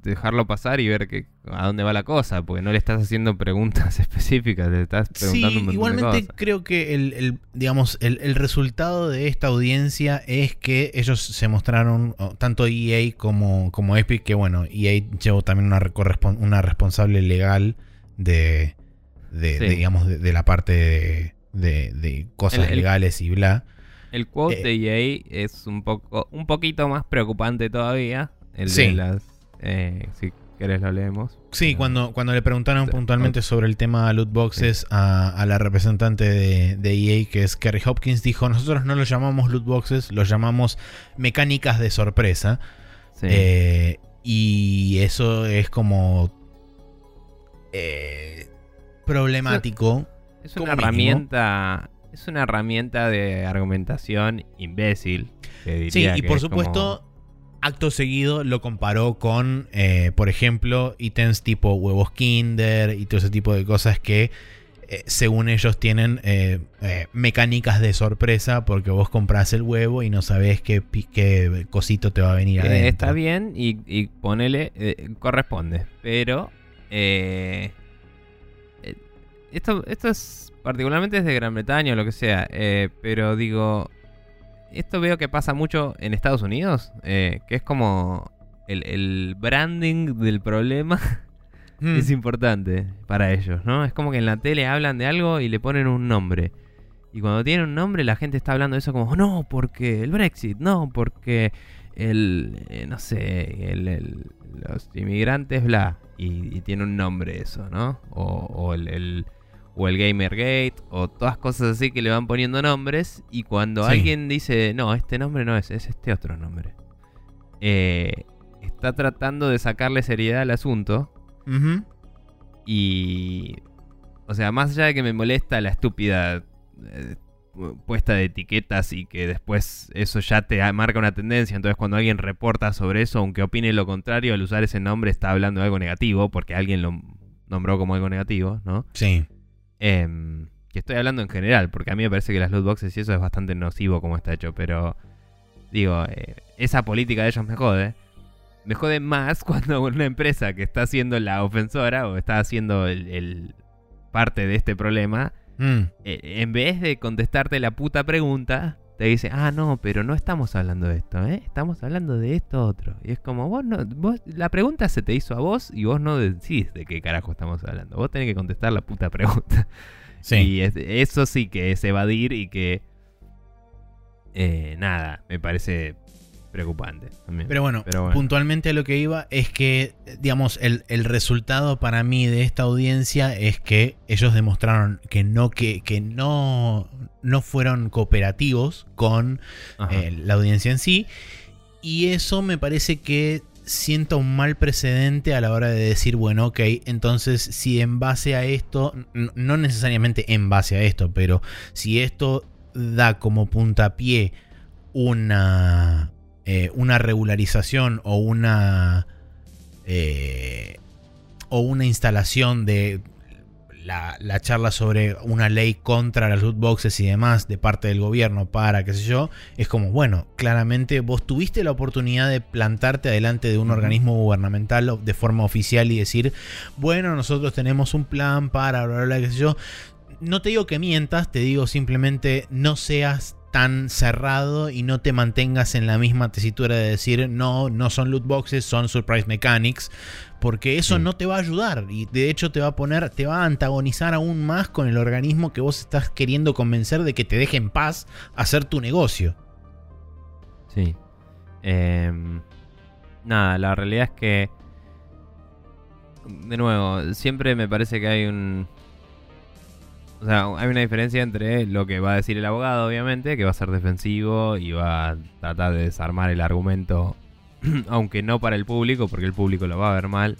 dejarlo pasar y ver a dónde va la cosa. Porque no le estás haciendo preguntas específicas. Le estás preguntando, sí, un montón igualmente de cosas. Creo que el resultado de esta audiencia es que ellos se mostraron, tanto EA como Epic, que bueno, EA llevó también una responsable legal de la parte de cosas legales y bla. El quote de EA es un poquito más preocupante todavía. El sí. de las si querés lo leemos. Sí, cuando le preguntaron puntualmente sobre el tema loot boxes, sí, a la representante de EA, que es Kerry Hopkins, dijo: nosotros no los llamamos loot boxes, los llamamos mecánicas de sorpresa. Sí. Y eso es como problemático. Es una herramienta. Es una herramienta de argumentación imbécil. Sí, y por supuesto, como... acto seguido lo comparó con, por ejemplo, ítems tipo huevos Kinder y todo ese tipo de cosas que, según ellos, tienen mecánicas de sorpresa, porque vos comprás el huevo y no sabés qué cosito te va a venir adentro. Está bien y ponele, corresponde, pero esto es... Particularmente desde Gran Bretaña o lo que sea, pero digo, esto veo que pasa mucho en Estados Unidos, que es como el branding del problema es importante para ellos, ¿no? Es como que en la tele hablan de algo y le ponen un nombre, y cuando tienen un nombre la gente está hablando de eso como, no, porque el Brexit, no, porque no sé, los inmigrantes, bla, y tiene un nombre eso, ¿no? O el Gamergate, o todas cosas así que le van poniendo nombres, y cuando sí. alguien dice, no, este nombre no es este otro nombre, está tratando de sacarle seriedad al asunto. Uh-huh. Y, o sea, más allá de que me molesta la estúpida puesta de etiquetas y que después eso ya te marca una tendencia, entonces cuando alguien reporta sobre eso, aunque opine lo contrario, al usar ese nombre está hablando de algo negativo, porque alguien lo nombró como algo negativo, ¿no? Sí. Que estoy hablando en general, porque a mí me parece que las loot boxes y eso es bastante nocivo como está hecho, pero digo, esa política de ellos me jode más cuando una empresa que está siendo la ofensora o está haciendo el parte de este problema, en vez de contestarte la puta pregunta, te dice, ah, no, pero no estamos hablando de esto, estamos hablando de esto otro. Y es como, vos la pregunta se te hizo a vos y vos no decís de qué carajo estamos hablando. Vos tenés que contestar la puta pregunta. Sí. Y eso sí que es evadir y que... nada, me parece preocupante también. Pero bueno, puntualmente a lo que iba es que, digamos, el resultado para mí de esta audiencia es que ellos demostraron que no fueron cooperativos con la audiencia en sí, y eso me parece que sienta un mal precedente a la hora de decir, bueno, ok, entonces si en base a esto, no necesariamente en base a esto, pero si esto da como puntapié una regularización o una instalación de la charla sobre una ley contra las loot boxes y demás de parte del gobierno para qué sé yo, es como, bueno, claramente vos tuviste la oportunidad de plantarte delante de un organismo gubernamental de forma oficial y decir, bueno, nosotros tenemos un plan para bla bla bla, qué sé yo. No te digo que mientas, te digo simplemente no seas tan cerrado y no te mantengas en la misma tesitura de decir no, no son loot boxes, son surprise mechanics, porque eso no te va a ayudar y de hecho te va a poner, te va a antagonizar aún más con el organismo que vos estás queriendo convencer de que te deje en paz hacer tu negocio. Sí. Nada, la realidad es que de nuevo, siempre me parece que hay un... O sea, hay una diferencia entre lo que va a decir el abogado, obviamente, que va a ser defensivo y va a tratar de desarmar el argumento, aunque no para el público, porque el público lo va a ver mal,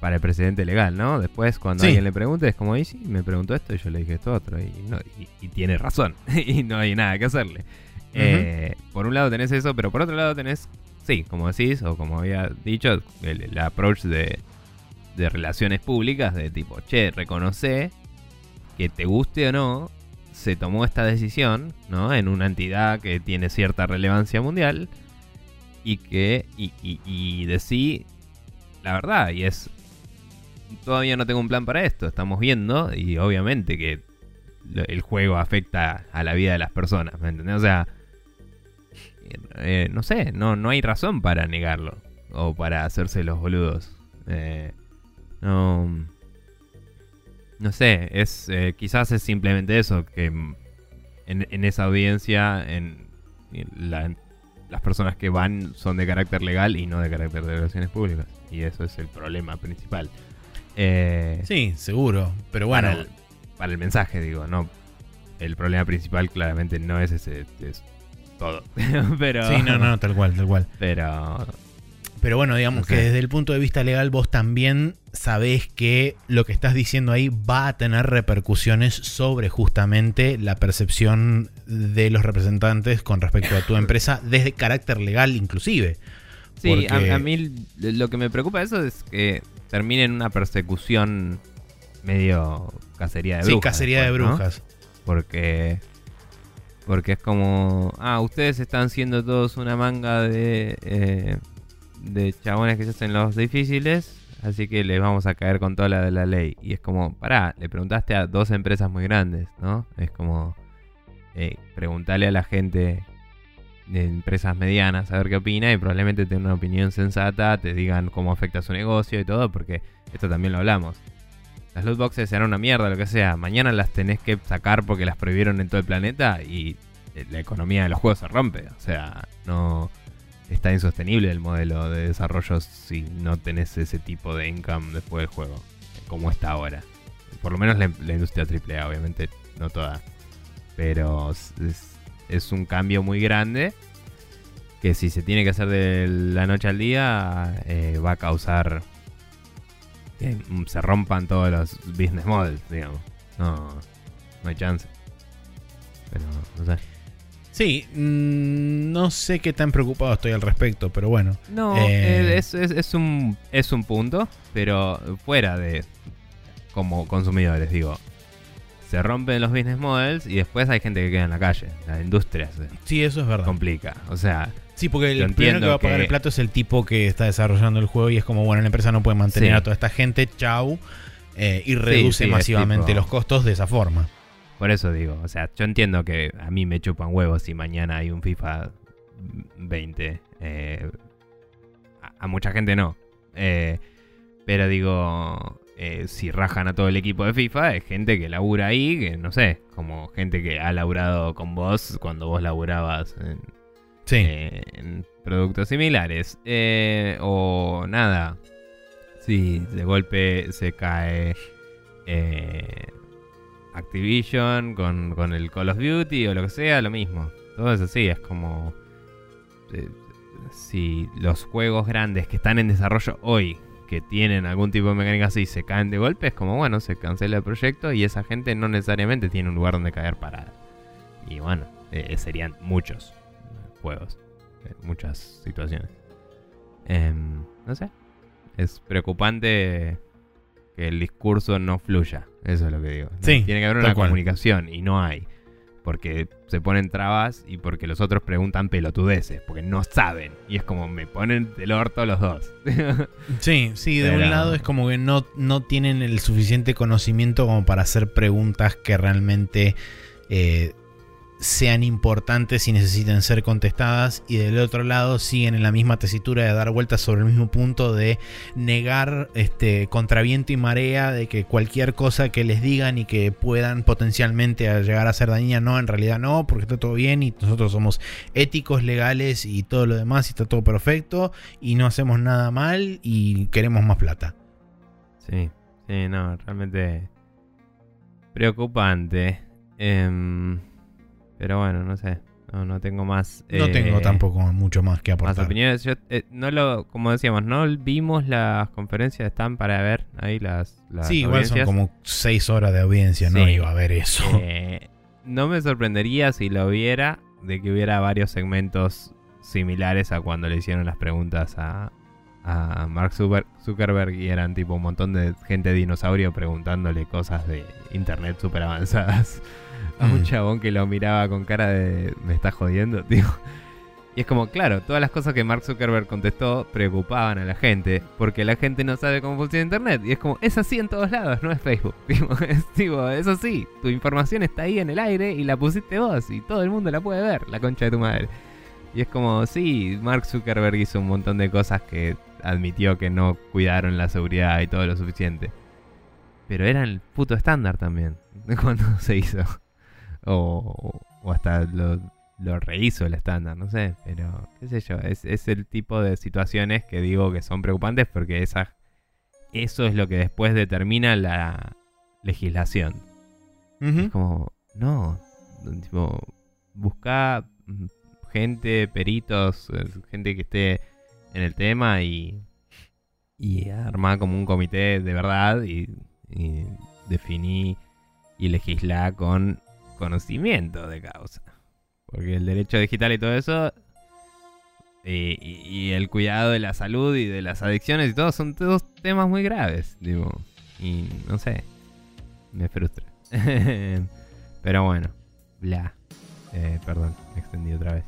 para el precedente legal, ¿no? Después, cuando alguien le pregunte, es como, y sí, me preguntó esto y yo le dije esto otro, y tiene razón, y no hay nada que hacerle. Uh-huh. Por un lado tenés eso, pero por otro lado tenés, sí, como decís, o como había dicho, el approach de relaciones públicas, de tipo, che, reconocé que te guste o no, se tomó esta decisión, ¿no? En una entidad que tiene cierta relevancia mundial y que y decí la verdad, y es todavía no tengo un plan para esto, estamos viendo y obviamente que el juego afecta a la vida de las personas, ¿me entendés? O sea, no sé, no hay razón para negarlo o para hacerse los boludos. No sé, es quizás es simplemente eso, que en esa audiencia las personas que van son de carácter legal y no de carácter de relaciones públicas. Y eso es el problema principal. Sí, seguro, pero bueno. Para el mensaje, digo, no. El problema principal claramente no es ese, es todo. Pero, sí, no, tal cual. Pero bueno, digamos que desde el punto de vista legal vos también sabés que lo que estás diciendo ahí va a tener repercusiones sobre justamente la percepción de los representantes con respecto a tu empresa desde carácter legal inclusive. Sí, porque... a mí lo que me preocupa eso es que termine en una persecución medio cacería de brujas. Sí, cacería después, de brujas. ¿No? Porque es como, ustedes están siendo todos una manga de chabones que se hacen los difíciles, así que les vamos a caer con toda la de la ley. Y es como, pará, le preguntaste a dos empresas muy grandes, ¿no? Es como, preguntarle a la gente de empresas medianas a ver qué opina, y probablemente tenga una opinión sensata, te digan cómo afecta su negocio y todo, porque esto también lo hablamos. Las loot boxes eran una mierda, lo que sea, mañana las tenés que sacar porque las prohibieron en todo el planeta y la economía de los juegos se rompe. O sea, no... Está insostenible el modelo de desarrollo si no tenés ese tipo de income después del juego, como está ahora. Por lo menos la industria AAA, obviamente, no toda. Pero es un cambio muy grande que si se tiene que hacer de la noche al día, va a causar que se rompan todos los business models, digamos. No hay chance. Pero no sé. Sí, no sé qué tan preocupado estoy al respecto, pero bueno. No, es un punto, pero fuera de... Como consumidores, digo. Se rompen los business models y después hay gente que queda en la calle. La industria se... Sí, eso es verdad. Complica, o sea... Sí, porque el primero que va a pagar el plato es el tipo que está desarrollando el juego y es como, bueno, la empresa no puede mantener a toda esta gente, chau. Y reduce masivamente los costos de esa forma. Por eso digo, o sea, yo entiendo que a mí me chupan huevos si mañana hay un FIFA 20. A mucha gente no. Pero digo, si rajan a todo el equipo de FIFA, es gente que labura ahí, que no sé, como gente que ha laburado con vos cuando vos laburabas en productos similares. O nada, si de golpe se cae... Activision con el Call of Duty o lo que sea, lo mismo. Todo es así, es como... si los juegos grandes que están en desarrollo hoy, que tienen algún tipo de mecánica así, se caen de golpe, es como, bueno, se cancela el proyecto y esa gente no necesariamente tiene un lugar donde caer parada. Y bueno, serían muchos juegos, muchas situaciones. No sé, es preocupante... Que el discurso no fluya, eso es lo que digo. Sí, tiene que haber una comunicación y no hay. Porque se ponen trabas y porque los otros preguntan pelotudeces, porque no saben. Y es como me ponen del orto los dos. Sí, de un lado es como que no tienen el suficiente conocimiento como para hacer preguntas que realmente sean importantes y necesiten ser contestadas, y del otro lado siguen en la misma tesitura de dar vueltas sobre el mismo punto, de negar contra viento y marea, de que cualquier cosa que les digan y que puedan potencialmente llegar a ser dañina, no, en realidad no, porque está todo bien y nosotros somos éticos, legales y todo lo demás y está todo perfecto y no hacemos nada mal y queremos más plata. Sí, sí, no, realmente preocupante. Pero bueno, no sé. No tengo más. No tengo tampoco mucho más que aportar. Más opiniones. Yo, como decíamos, no vimos las conferencias de Stan para ver ahí las sí, audiencias. Igual son como 6 horas de audiencia. Sí. No iba a ver eso. No me sorprendería si lo viera, de que hubiera varios segmentos similares a cuando le hicieron las preguntas a Mark Zuckerberg, y eran tipo un montón de gente dinosaurio preguntándole cosas de internet super avanzadas a un chabón que lo miraba con cara de me está jodiendo, tío. Y es como, claro, todas las cosas que Mark Zuckerberg contestó preocupaban a la gente, porque la gente no sabe cómo funciona internet, y es como, es así en todos lados, no es Facebook, tío. Es así, tu información está ahí en el aire y la pusiste vos y todo el mundo la puede ver, la concha de tu madre. Y es como, sí, Mark Zuckerberg hizo un montón de cosas que admitió que no cuidaron la seguridad y todo lo suficiente, pero era el puto estándar también cuando se hizo. O hasta lo rehizo el estándar, no sé, pero qué sé yo, es el tipo de situaciones que digo que son preocupantes, porque eso es lo que después determina la legislación. Uh-huh. Es como, no, tipo, busca gente, peritos, gente que esté en el tema y arma como un comité de verdad y definí y legislá con conocimiento de causa, porque el derecho digital y todo eso y el cuidado de la salud y de las adicciones y todo son todos temas muy graves, digo, y no sé, me frustra. Pero bueno, bla, perdón, me extendí otra vez.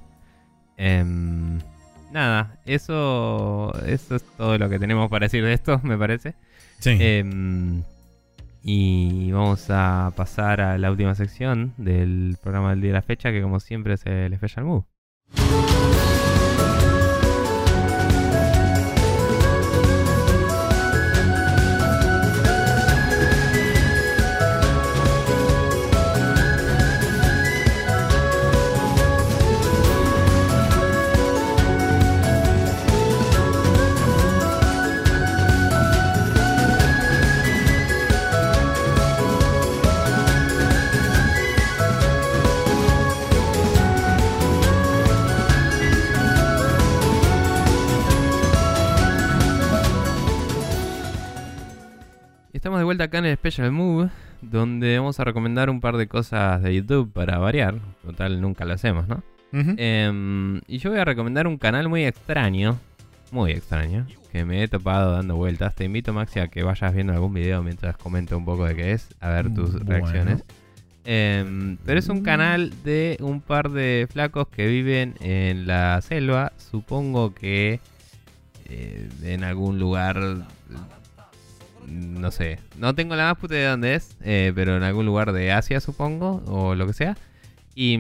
Nada, eso es todo lo que tenemos para decir de esto, me parece. Sí. Y vamos a pasar a la última sección del programa del día de la fecha, que como siempre es el Special Move. Estamos de vuelta acá en el Special Move, donde vamos a recomendar un par de cosas de YouTube para variar. Total, nunca lo hacemos, ¿no? Uh-huh. Y yo voy a recomendar un canal muy extraño, que me he topado dando vueltas. Te invito, Maxi, a que vayas viendo algún video mientras comento un poco de qué es, a ver tus reacciones. Pero es un canal de un par de flacos que viven en la selva, supongo que en algún lugar. No sé, no tengo la más puta de dónde es, pero en algún lugar de Asia, supongo, o lo que sea. Y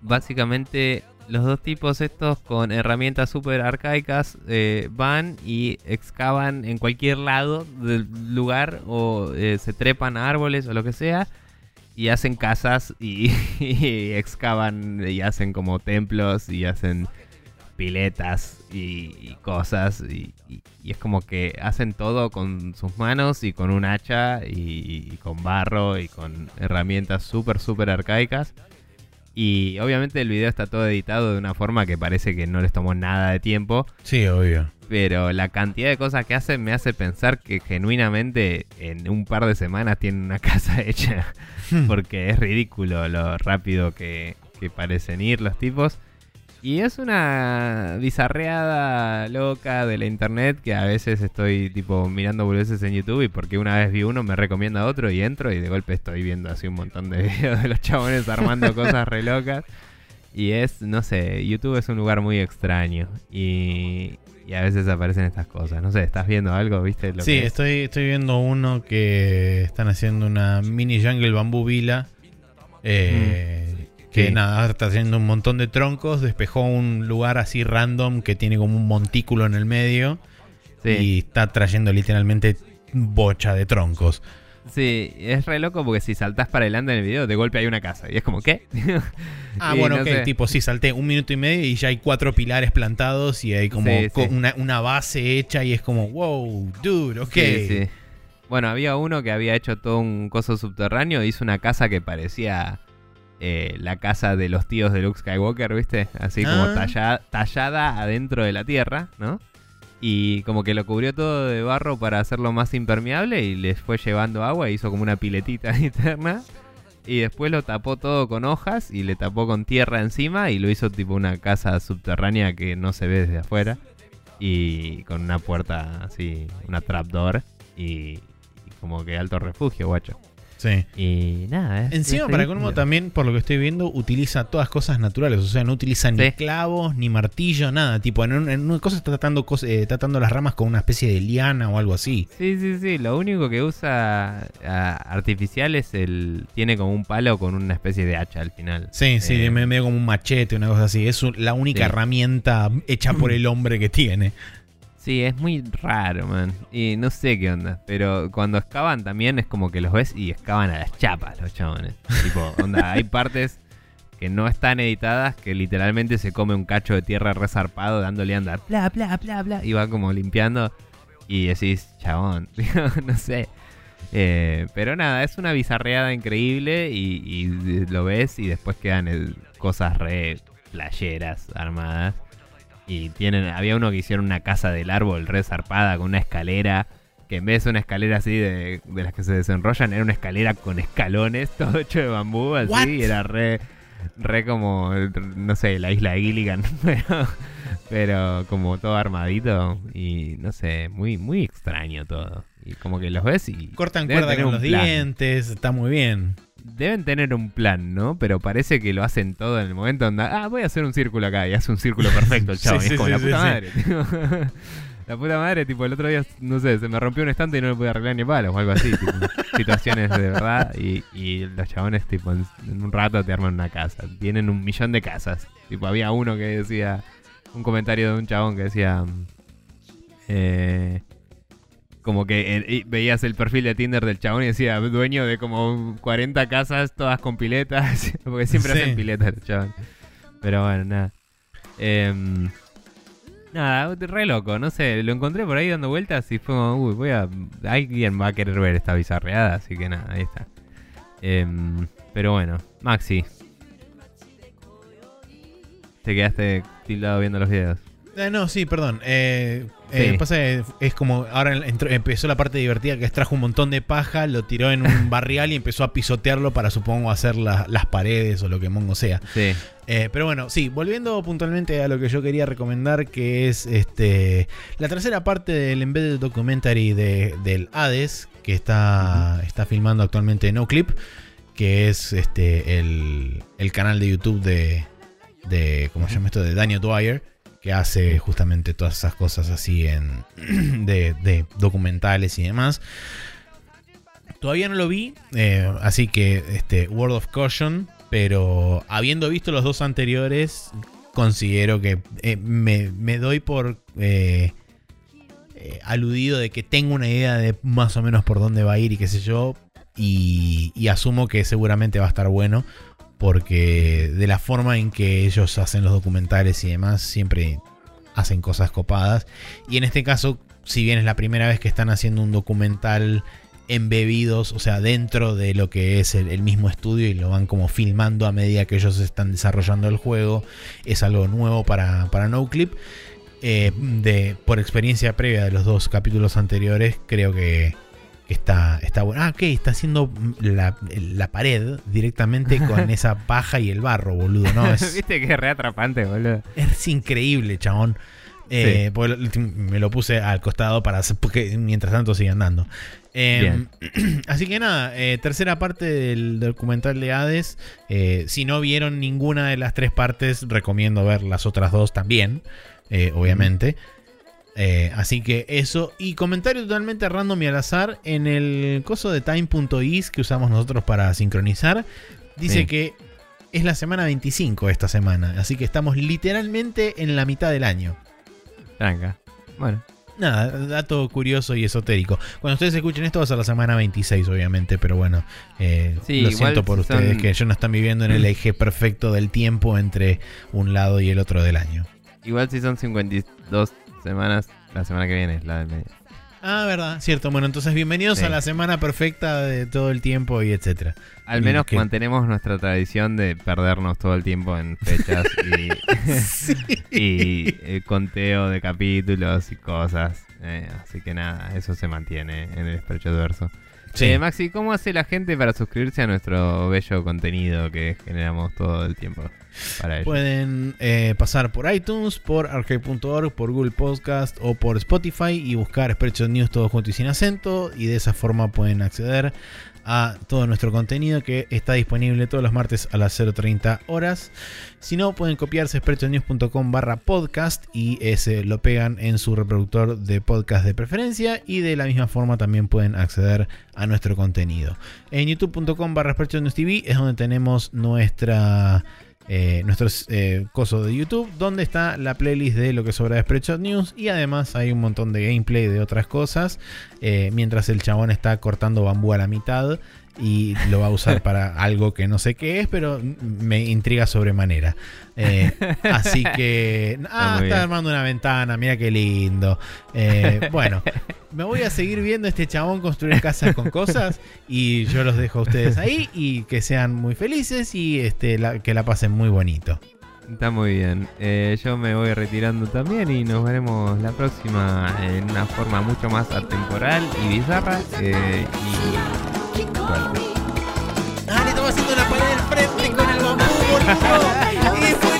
básicamente los dos tipos estos, con herramientas súper arcaicas, van y excavan en cualquier lado del lugar, o se trepan a árboles o lo que sea, y hacen casas y excavan y hacen como templos y hacen piletas y cosas y es como que hacen todo con sus manos y con un hacha y con barro y con herramientas súper arcaicas, y obviamente el video está todo editado de una forma que parece que no les tomó nada de tiempo. Sí, obvio. Pero la cantidad de cosas que hacen me hace pensar que genuinamente en un par de semanas tienen una casa hecha, porque es ridículo lo rápido que parecen ir los tipos. Y es una bizarreada loca de la internet, que a veces estoy tipo mirando boludeces en YouTube, y porque una vez vi uno me recomienda otro y entro, y de golpe estoy viendo así un montón de videos de los chabones armando cosas re locas. Y es, no sé, YouTube es un lugar muy extraño y a veces aparecen estas cosas. No sé, ¿estás viendo algo? ¿Viste lo que es? estoy viendo uno que están haciendo una mini jungle bambú vila. Que nada, está haciendo un montón de troncos, despejó un lugar así random que tiene como un montículo en el medio y está trayendo literalmente bocha de troncos. Sí, es re loco porque si saltás para adelante en el video, de golpe hay una casa. Y es como, ¿qué? Ah, bueno, no sé. Tipo, sí, salté 1 minuto y medio y ya hay 4 pilares plantados y hay como una base hecha y es como, wow, dude, ok. Sí, sí. Bueno, había uno que había hecho todo un coso subterráneo e hizo una casa que parecía la casa de los tíos de Luke Skywalker, ¿viste? Así como tallada adentro de la tierra, ¿no? Y como que lo cubrió todo de barro para hacerlo más impermeable y les fue llevando agua, hizo como una piletita interna y después lo tapó todo con hojas y le tapó con tierra encima y lo hizo tipo una casa subterránea que no se ve desde afuera y con una puerta así, una trapdoor y como que alto refugio, guacho. Sí. Y nada, encima, para colmo, también, por lo que estoy viendo, utiliza todas cosas naturales. O sea, no utiliza ni clavos, ni martillo, nada. Tipo, en una cosa está tratando las ramas con una especie de liana o algo así. Sí, sí, sí. Lo único que usa artificial es tiene como un palo con una especie de hacha al final. Sí, sí, medio como un machete, una cosa así. Es la única herramienta hecha por el hombre que tiene. Sí, es muy raro, man. Y no sé qué onda. Pero cuando excavan también es como que los ves y excavan a las chapas los chabones. Tipo, onda, hay partes que no están editadas que literalmente se come un cacho de tierra resarpado dándole andar bla, bla, bla, bla. Y va como limpiando y decís, chabón, no sé. Pero nada, es una bizarreada increíble y lo ves y después quedan cosas re playeras armadas. Y había uno que hicieron una casa del árbol re zarpada con una escalera que en vez de una escalera así de las que se desenrollan, era una escalera con escalones todo hecho de bambú así. ¿What? Y era re como, no sé, la isla de Gilligan, pero como todo armadito y no sé, muy, muy extraño todo. Y como que los ves y cortan cuerda con los dientes, está muy bien. Deben tener un plan, ¿no? Pero parece que lo hacen todo en el momento. Voy a hacer un círculo acá. Y hace un círculo perfecto el chavo. Sí, sí, es como la puta madre. Tipo, la puta madre, tipo, el otro día, no sé, se me rompió un estante y no lo pude arreglar ni palos o algo así. Tipo, situaciones de verdad. Y los chabones, tipo, en un rato te arman una casa. Tienen 1.000.000 de casas. Tipo, había uno que decía... Un comentario de un chabón que decía... Como que veías el perfil de Tinder del chabón y decía dueño de como 40 casas, todas con piletas. Porque siempre hacen piletas el chabón. Pero bueno, nada. Nada, re loco, no sé. Lo encontré por ahí dando vueltas y fue como, uy, alguien va a querer ver esta bizarreada, así que nada, ahí está. Pero bueno, Maxi. Te quedaste tildado viendo los videos. No, sí, perdón. Pasa que es como ahora empezó la parte divertida que extrajo un montón de paja, lo tiró en un barrial y empezó a pisotearlo para, supongo, hacer las paredes o lo que mongo sea. Sí. Pero bueno, sí, volviendo puntualmente a lo que yo quería recomendar, que es la tercera parte del Embedded Documentary del Hades, que está filmando actualmente Noclip, que es el canal de YouTube de ¿cómo se llama esto? De Daniel Dwyer, que hace justamente todas esas cosas así de documentales y demás. Todavía no lo vi, así que word of caution, pero habiendo visto los dos anteriores, considero que me doy por aludido de que tengo una idea de más o menos por dónde va a ir y qué sé yo, y asumo que seguramente va a estar bueno. Porque de la forma en que ellos hacen los documentales y demás, siempre hacen cosas copadas. Y en este caso, si bien es la primera vez que están haciendo un documental embebidos, o sea, dentro de lo que es el mismo estudio y lo van como filmando a medida que ellos están desarrollando el juego, es algo nuevo para Noclip. Por experiencia previa de los dos capítulos anteriores, creo que... Está bueno. Está haciendo la pared directamente con esa paja y el barro, boludo. No, viste que es re atrapante, boludo. Es increíble, chabón. Me lo puse al costado porque mientras tanto sigue andando. Así que nada, tercera parte del documental de Hades. Si no vieron ninguna de las tres partes, recomiendo ver las otras dos también, obviamente. Así que eso. Y comentario totalmente random y al azar. En el coso de time.is que usamos nosotros para sincronizar, dice que es la semana 25 esta semana, así que estamos literalmente en la mitad del año. Tranca. Bueno. Nada, dato curioso y esotérico. Cuando ustedes escuchen esto va a ser la semana 26, obviamente, pero bueno, sí, lo siento por ustedes que ellos no están viviendo en el eje perfecto del tiempo entre un lado y el otro del año. Igual si son 52 semanas, la semana que viene es la del medio. Ah, verdad, cierto. Bueno, entonces bienvenidos a la semana perfecta de todo el tiempo y etcétera. Al menos que mantenemos nuestra tradición de perdernos todo el tiempo en fechas y, sí, y conteo de capítulos y cosas. Así que nada, eso se mantiene en el Esprechoverso. Sí. Maxi, ¿cómo hace la gente para suscribirse a nuestro bello contenido que generamos todo el tiempo? Pueden pasar por iTunes, por archive.org, por Google Podcast o por Spotify y buscar Esprecho News todo junto y sin acento, y de esa forma pueden acceder a todo nuestro contenido que está disponible todos los martes a las 0:30 horas. Si no, pueden copiarse esprechonews.com/podcast y ese lo pegan en su reproductor de podcast de preferencia, y de la misma forma también pueden acceder a nuestro contenido. En youtube.com/esprechonewstv es donde tenemos nuestra... nuestros cosos de YouTube, donde está la playlist de lo que sobra de Spreadshot News, y además hay un montón de gameplay de otras cosas mientras el chabón está cortando bambú a la mitad y lo va a usar para algo que no sé qué es, pero me intriga sobremanera. Así que está armando una ventana, mira qué lindo. Bueno, me voy a seguir viendo este chabón construir casas con cosas, y yo los dejo a ustedes ahí, y que sean muy felices y que la pasen muy bonito. Está muy bien. Yo me voy retirando también, y nos veremos la próxima en una forma mucho más atemporal y bizarra. ¡Ah, le estamos haciendo la pared del frente con el bambú, boludo!